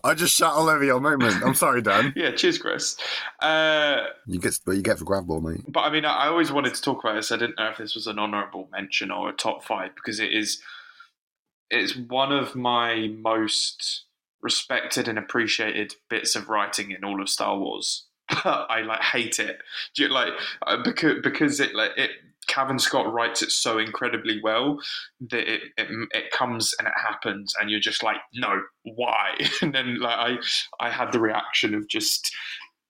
I just shot all over your moment. I'm sorry, Dan. Yeah, cheers, Chris. You get for grab ball, mate. But I mean, I always wanted to talk about this. I didn't know if this was an honourable mention or a top five, because it's one of my most respected and appreciated bits of writing in all of Star Wars. I hate it. Because Cavan Scott writes it so incredibly well that it comes and it happens, and you're just like, no, why? And then I had the reaction of just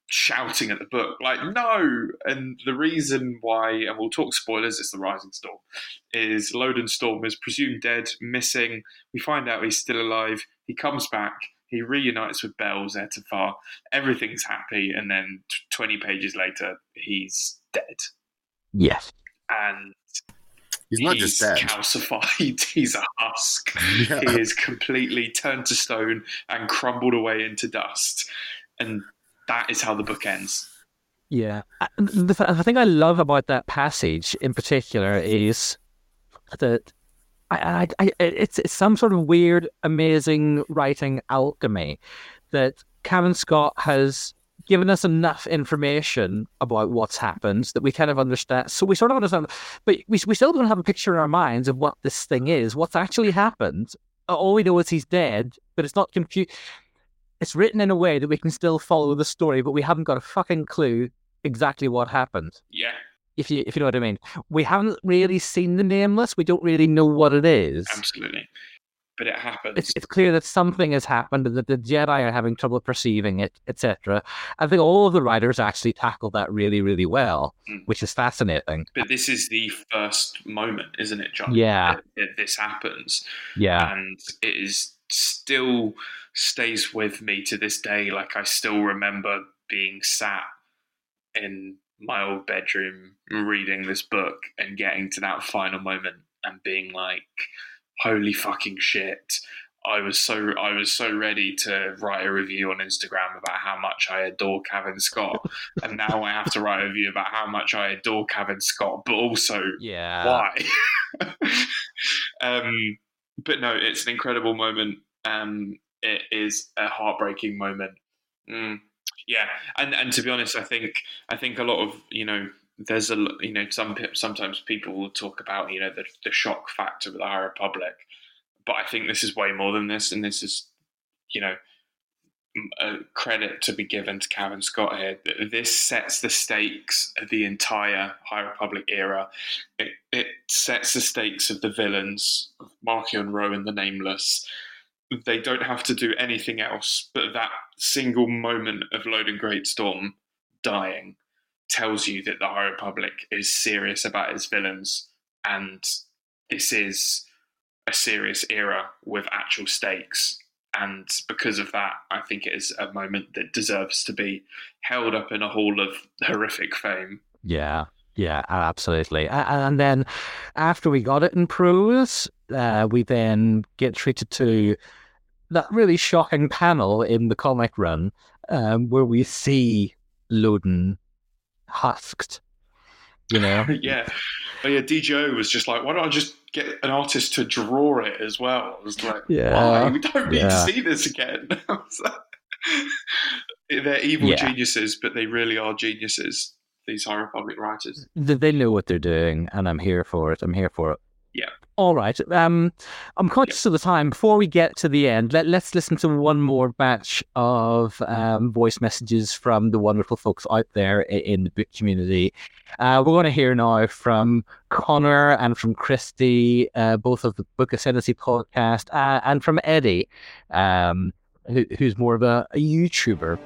shouting at the book, like, no. And the reason why, and we'll talk spoilers, it's The Rising Storm, is Loden Storm is presumed dead, missing. We find out he's still alive. He comes back. He reunites with Bell, Zetivar. Everything's happy. And then 20 pages later, he's dead. Yes. And he's just calcified. He's a husk. Yeah. He is completely turned to stone and crumbled away into dust. And that is how the book ends. Yeah. The thing I love about that passage in particular is that it's some sort of weird, amazing writing alchemy that Cavan Scott has given us enough information about what's happened that we kind of understand. So we sort of understand, but we still don't have a picture in our minds of what this thing is, what's actually happened. all we know is he's dead, but it's not confused. It's written in a way that we can still follow the story, but we haven't got a fucking clue exactly what happened. Yeah. If you know what I mean. We haven't really seen the Nameless. We don't really know what it is. Absolutely. But it happens. It's clear that something has happened and that the Jedi are having trouble perceiving it, etc. I think all of the writers actually tackled that really, really well, which is fascinating. But this is the first moment, isn't it, John? Yeah. That this happens. Yeah. And it is still stays with me to this day. Like, I still remember being sat in my old bedroom reading this book and getting to that final moment and being like, holy fucking shit. I was so ready to write a review on Instagram about how much I adore Cavan Scott. And now I have to write a review about how much I adore Cavan Scott, but also why. But no, it's an incredible moment. It is a heartbreaking moment. Yeah. And to be honest, I think a lot of, there's a, sometimes people will talk about, the shock factor of the High Republic, but I think this is way more than this. And this is, a credit to be given to Cavan Scott here. This sets the stakes of the entire High Republic era. It sets the stakes of the villains, Markion Rowe and the Nameless. They don't have to do anything else, but that single moment of Loden Greatstorm dying tells you that the High Republic is serious about its villains, and this is a serious era with actual stakes. And because of that, I think it is a moment that deserves to be held up in a hall of horrific fame. Yeah, absolutely. And then after we got it in prose, we then get treated to that really shocking panel in the comic run where we see Loden husked. Yeah. But yeah, DJO was just like, why don't I just get an artist to draw it as well? I was like, why? We don't need to see this again. They're evil geniuses, but they really are geniuses, these High Republic writers. They know what they're doing, and I'm here for it. Yeah. All right. I'm conscious of the time. Before we get to the end, let's listen to one more batch of voice messages from the wonderful folks out there in the book community. We're going to hear now from Connor and from Christy, both of the Book Ascendancy podcast, and from Eddie, who's more of a YouTuber.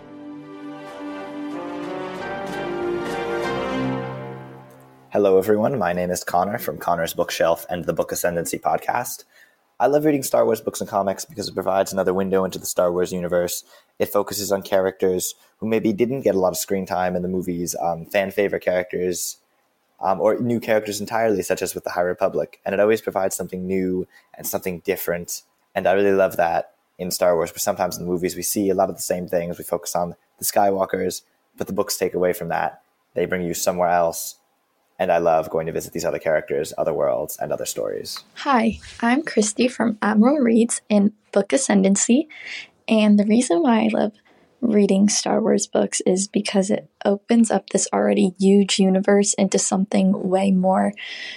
Hello, everyone. My name is Connor from Connor's Bookshelf and the Book Ascendancy podcast. I love reading Star Wars books and comics because it provides another window into the Star Wars universe. It focuses on characters who maybe didn't get a lot of screen time in the movies, fan favorite characters, or new characters entirely, such as with the High Republic. And it always provides something new and something different. And I really love that in Star Wars, but sometimes in the movies we see a lot of the same things. We focus on the Skywalkers, but the books take away from that. They bring you somewhere else. And I love going to visit these other characters, other worlds, and other stories. Hi, I'm Christy from Admiral Reads and Book Ascendancy. And the reason why I love reading Star Wars books is because it opens up this already huge universe into something way more.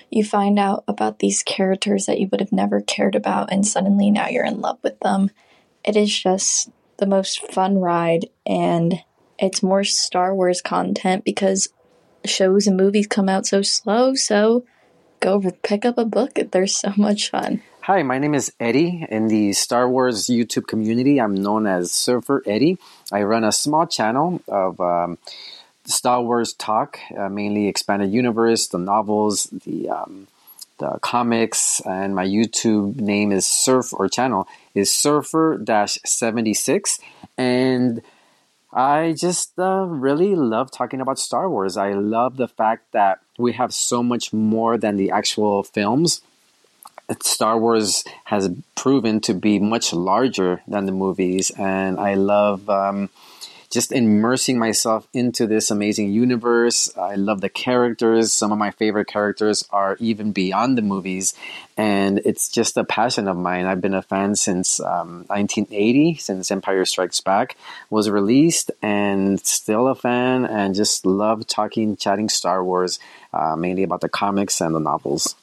You find out about these characters that you would have never cared about, and suddenly now you're in love with them. It is just the most fun ride, and it's more Star Wars content because shows and movies come out so slow, so go pick up a book. They're so much fun. Hi, my name is Eddie. In the Star Wars YouTube community, I'm known as Surfer Eddie. I run a small channel of Star Wars Talk, mainly Expanded Universe, the novels, the comics, and my YouTube name is Surfer-76, and I just really love talking about Star Wars. I love the fact that we have so much more than the actual films. Star Wars has proven to be much larger than the movies, and I love just immersing myself into this amazing universe. I love the characters. Some of my favorite characters are even beyond the movies, and it's just a passion of mine. I've been a fan since 1980, since Empire Strikes Back was released, and still a fan, and just love chatting Star Wars, mainly about the comics and the novels.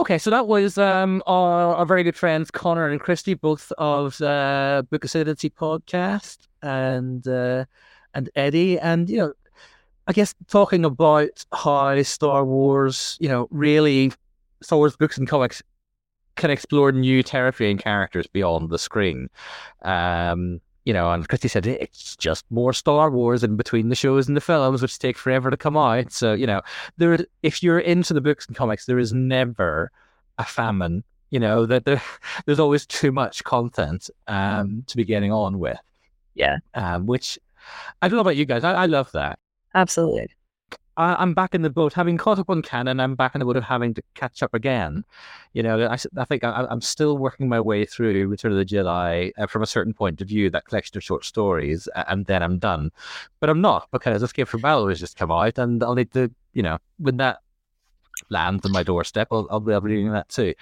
Okay, so that was our very good friends Connor and Christy, both of the Book Ascendancy podcast, and Eddie. And, you know, I guess talking about how Star Wars, you know, really Star Wars books and comics can explore new territory and characters beyond the screen. You know, and Christy said, it's just more Star Wars in between the shows and the films, which take forever to come out. So, you know, there is, if you're into the books and comics, there is never a famine, you know, that there's always too much content to be getting on with. Yeah. Which, I don't know about you guys, I love that. Absolutely. I'm back in the boat, having caught up on canon, I'm back in the boat of having to catch up again. You know, I think I'm still working my way through Return of the Jedi from a certain point of view, that collection of short stories, and then I'm done. But I'm not, because Escape from Battle has just come out, and I'll need to, you know, when that lands on my doorstep, I'll be reading that too.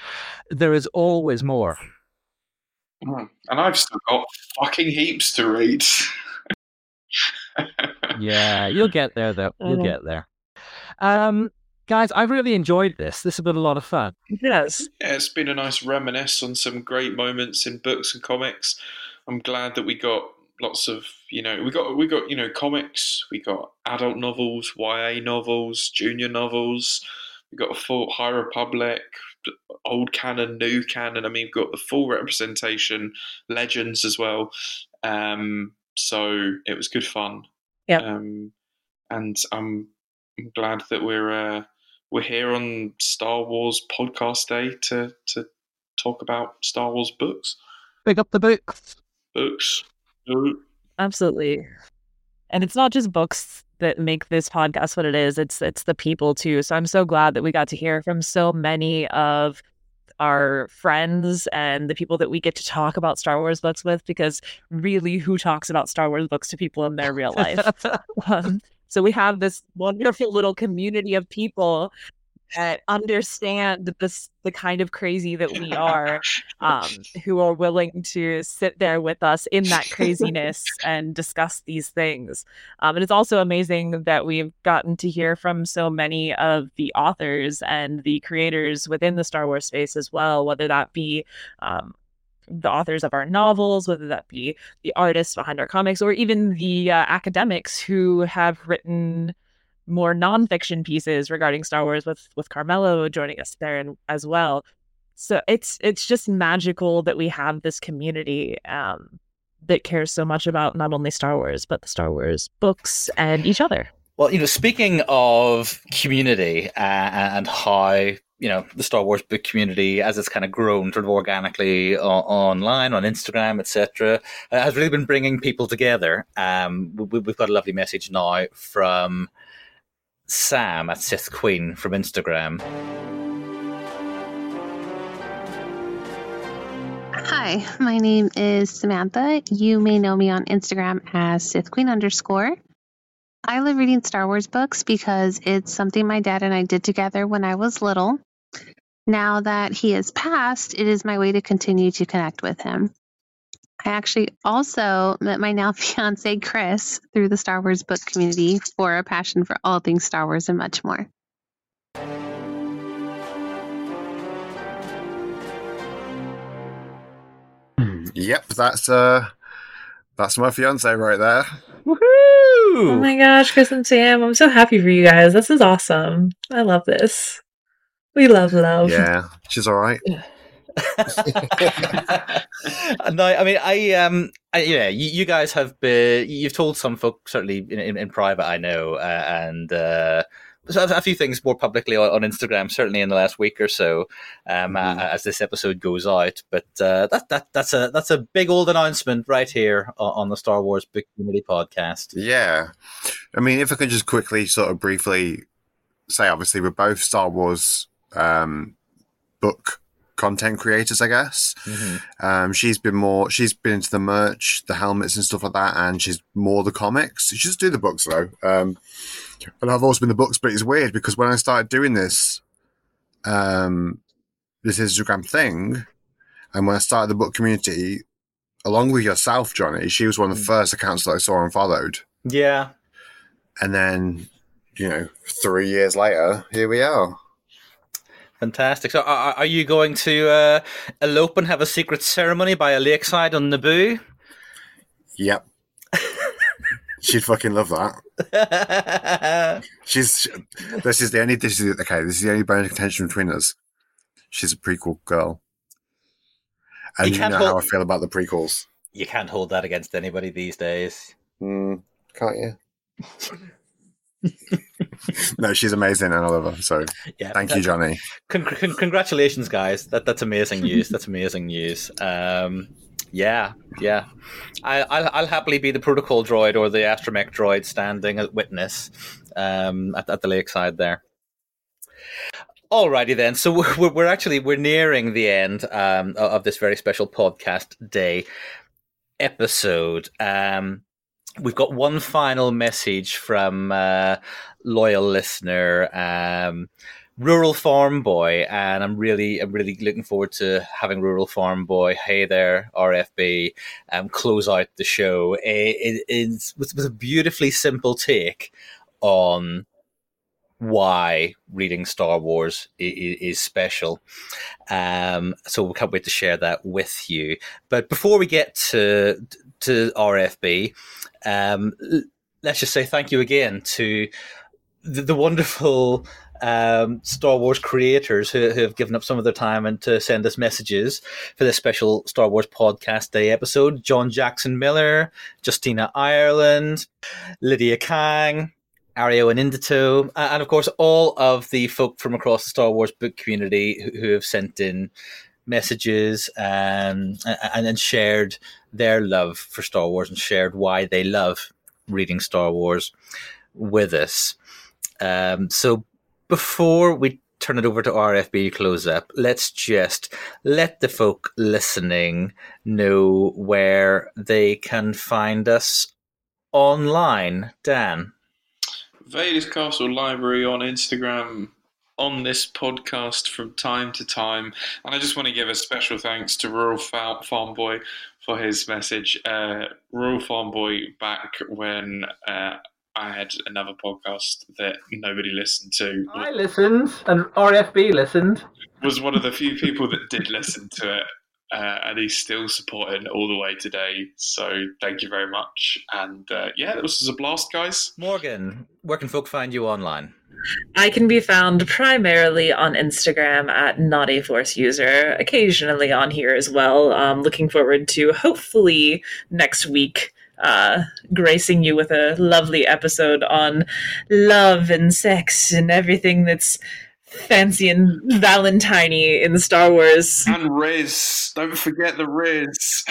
There is always more. And I've still got fucking heaps to read. Yeah, you'll get there, though. You'll get there. Guys, I've really enjoyed this. This has been a lot of fun. Yes. Yeah, it's been a nice reminisce on some great moments in books and comics. I'm glad that we got lots of, you know, we got, you know, comics, we got adult novels, YA novels, junior novels, we got a full High Republic, old canon, new canon. I mean, we've got the full representation, legends as well. So it was good fun. Yeah, and I'm glad that we're here on Star Wars Podcast Day to talk about Star Wars books. Pick up the books. Books. Absolutely, and it's not just books that make this podcast what it is. It's the people too. So I'm so glad that we got to hear from so many of our friends and the people that we get to talk about Star Wars books with, because really, who talks about Star Wars books to people in their real life? So we have this wonderful little community of people that understand the kind of crazy that we are, who are willing to sit there with us in that craziness and discuss these things. And it's also amazing that we've gotten to hear from so many of the authors and the creators within the Star Wars space as well, whether that be the authors of our novels, whether that be the artists behind our comics, or even the academics who have written more nonfiction pieces regarding Star Wars, with Carmelo joining us there as well. So it's just magical that we have this community that cares so much about not only Star Wars, but the Star Wars books and each other. Well, you know, speaking of community and how, you know, the Star Wars book community, as it's kind of grown sort of organically online, on Instagram, etc., has really been bringing people together. We've got a lovely message now from Sam at Sith Queen from Instagram. Hi, my name is Samantha. You may know me on Instagram as SithQueen_. I love reading Star Wars books because it's something my dad and I did together when I was little. Now that he has passed, it is my way to continue to connect with him. I actually also met my now fiance, Chris, through the Star Wars book community for a passion for all things Star Wars and much more. Yep, that's my fiance right there. Woohoo! Oh my gosh, Chris and Sam, I'm so happy for you guys. This is awesome. I love this. We love love. Yeah, she's all right. No, I mean, you guys have been. You've told some folks, certainly in private, I know, and a few things more publicly on Instagram, certainly in the last week or so, as this episode goes out. But that's a big old announcement right here on the Star Wars Book Community Podcast. Yeah, I mean, if I could just quickly, sort of briefly, say, obviously, we're both Star Wars book content creators, I guess. Mm-hmm. She's been into the merch, the helmets and stuff like that, and she's more the comics. She just do the books though. But I've also been the books, but it's weird because when I started doing this Instagram thing, and when I started the book community, along with yourself, Johnny, she was one of the first accounts that I saw and followed. Yeah. And then, you know, 3 years later, here we are. Fantastic. So are you going to elope and have a secret ceremony by a lakeside on Naboo? Yep. She'd fucking love that. This is the only bone of contention between us. She's a prequel girl. And you know how I feel about the prequels. You can't hold that against anybody these days. Can't you? No, she's amazing and I love her. So yeah, thank you, Johnny. Congratulations, guys. That's amazing news. That's amazing news. Yeah. I'll happily be the protocol droid or the astromech droid standing as witness at the lakeside there. Alrighty then. So we're nearing the end of this very special podcast day episode. We've got one final message from loyal listener, Rural Farm Boy, and I'm really looking forward to having Rural Farm Boy, hey there, RFB, close out the show. It was a beautifully simple take on why reading Star Wars is special. So we can't wait to share that with you. But before we get to RFB, let's just say thank you again to the wonderful Star Wars creators who have given up some of their time and to send us messages for this special Star Wars Podcast Day episode. John Jackson Miller, Justina Ireland, Lydia Kang, Ario and Indito, and of course all of the folk from across the Star Wars book community who have sent in messages and shared their love for Star Wars and shared why they love reading Star Wars with us. So before we turn it over to RFB close up, let's just let the folk listening know where they can find us online. Dan? Vader's Castle Library on Instagram, on this podcast from time to time. And I just want to give a special thanks to Rural Farm Boy for his message. Rural Farm Boy, back when I had another podcast that nobody listened to. I listened, and RFB listened. Was one of the few people that did listen to it. And he's still supporting all the way today. So thank you very much. And this was a blast, guys. Morgan, where can folk find you online? I can be found primarily on Instagram at Not a Force User, occasionally on here as well. Looking forward to hopefully next week gracing you with a lovely episode on love and sex and everything that's fancy and Valentine-y in Star Wars. And Riz. Don't forget the Riz.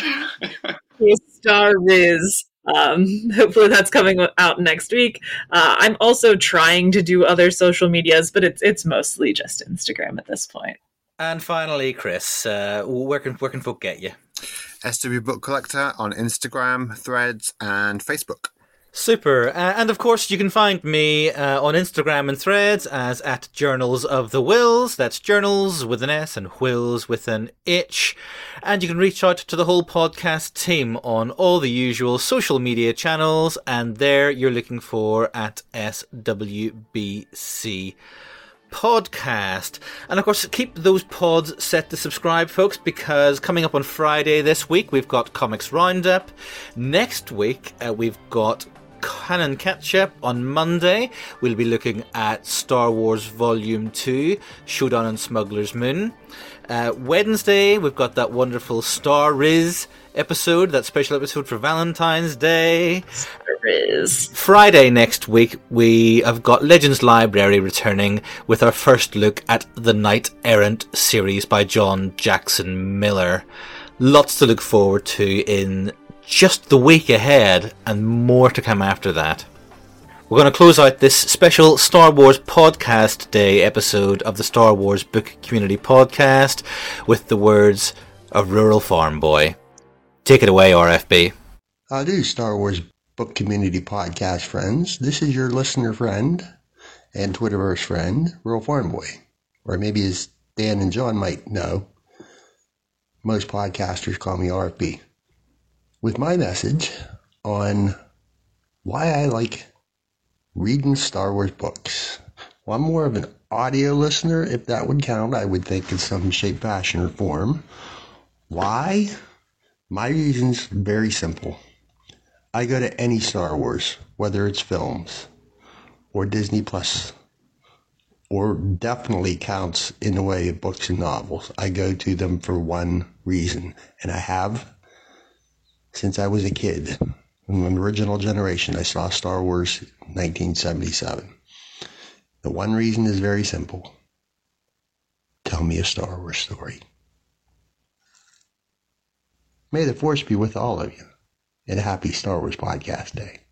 Star Riz. Hopefully that's coming out next week. I'm also trying to do other social medias, but it's mostly just Instagram at this point. And finally, Chris, where can folk get you? SW Book Collector on Instagram, Threads, and Facebook. Super. And of course, you can find me on Instagram and Threads as at Journals of the Wills. That's journals with an S and wills with an H. And you can reach out to the whole podcast team on all the usual social media channels. And there you're looking for at SWBC Podcast. And of course, keep those pods set to subscribe, folks, because coming up on Friday this week, we've got Comics Roundup. Next week, we've got Canon Catch-Up. On Monday, we'll be looking at Star Wars Volume 2, Showdown on Smuggler's Moon. Wednesday, we've got that wonderful Star Riz episode, that special episode for Valentine's Day. Star Riz. Friday next week, we have got Legends Library returning with our first look at the Knight Errant series by John Jackson Miller. Lots to look forward to in just the week ahead, and more to come after that. We're going to close out this special Star Wars Podcast Day episode of the Star Wars Book Community Podcast with the words of Rural Farm Boy. Take it away, RFB. Howdy, Star Wars Book Community Podcast friends. This is your listener friend and Twitterverse friend, Rural Farm Boy. Or maybe as Dan and John might know, most podcasters call me RFB. With my message on why I like reading Star Wars books, Well, I'm more of an audio listener, if that would count, I would think, in some shape, fashion, or form. Why? My reason's very simple. I go to any Star Wars, whether it's films or Disney Plus, or definitely counts in the way of books and novels. I go to them for one reason, and I have since I was a kid. From the original generation, I saw Star Wars 1977. The one reason is very simple. Tell me a Star Wars story. May the Force be with all of you, and a happy Star Wars Podcast Day.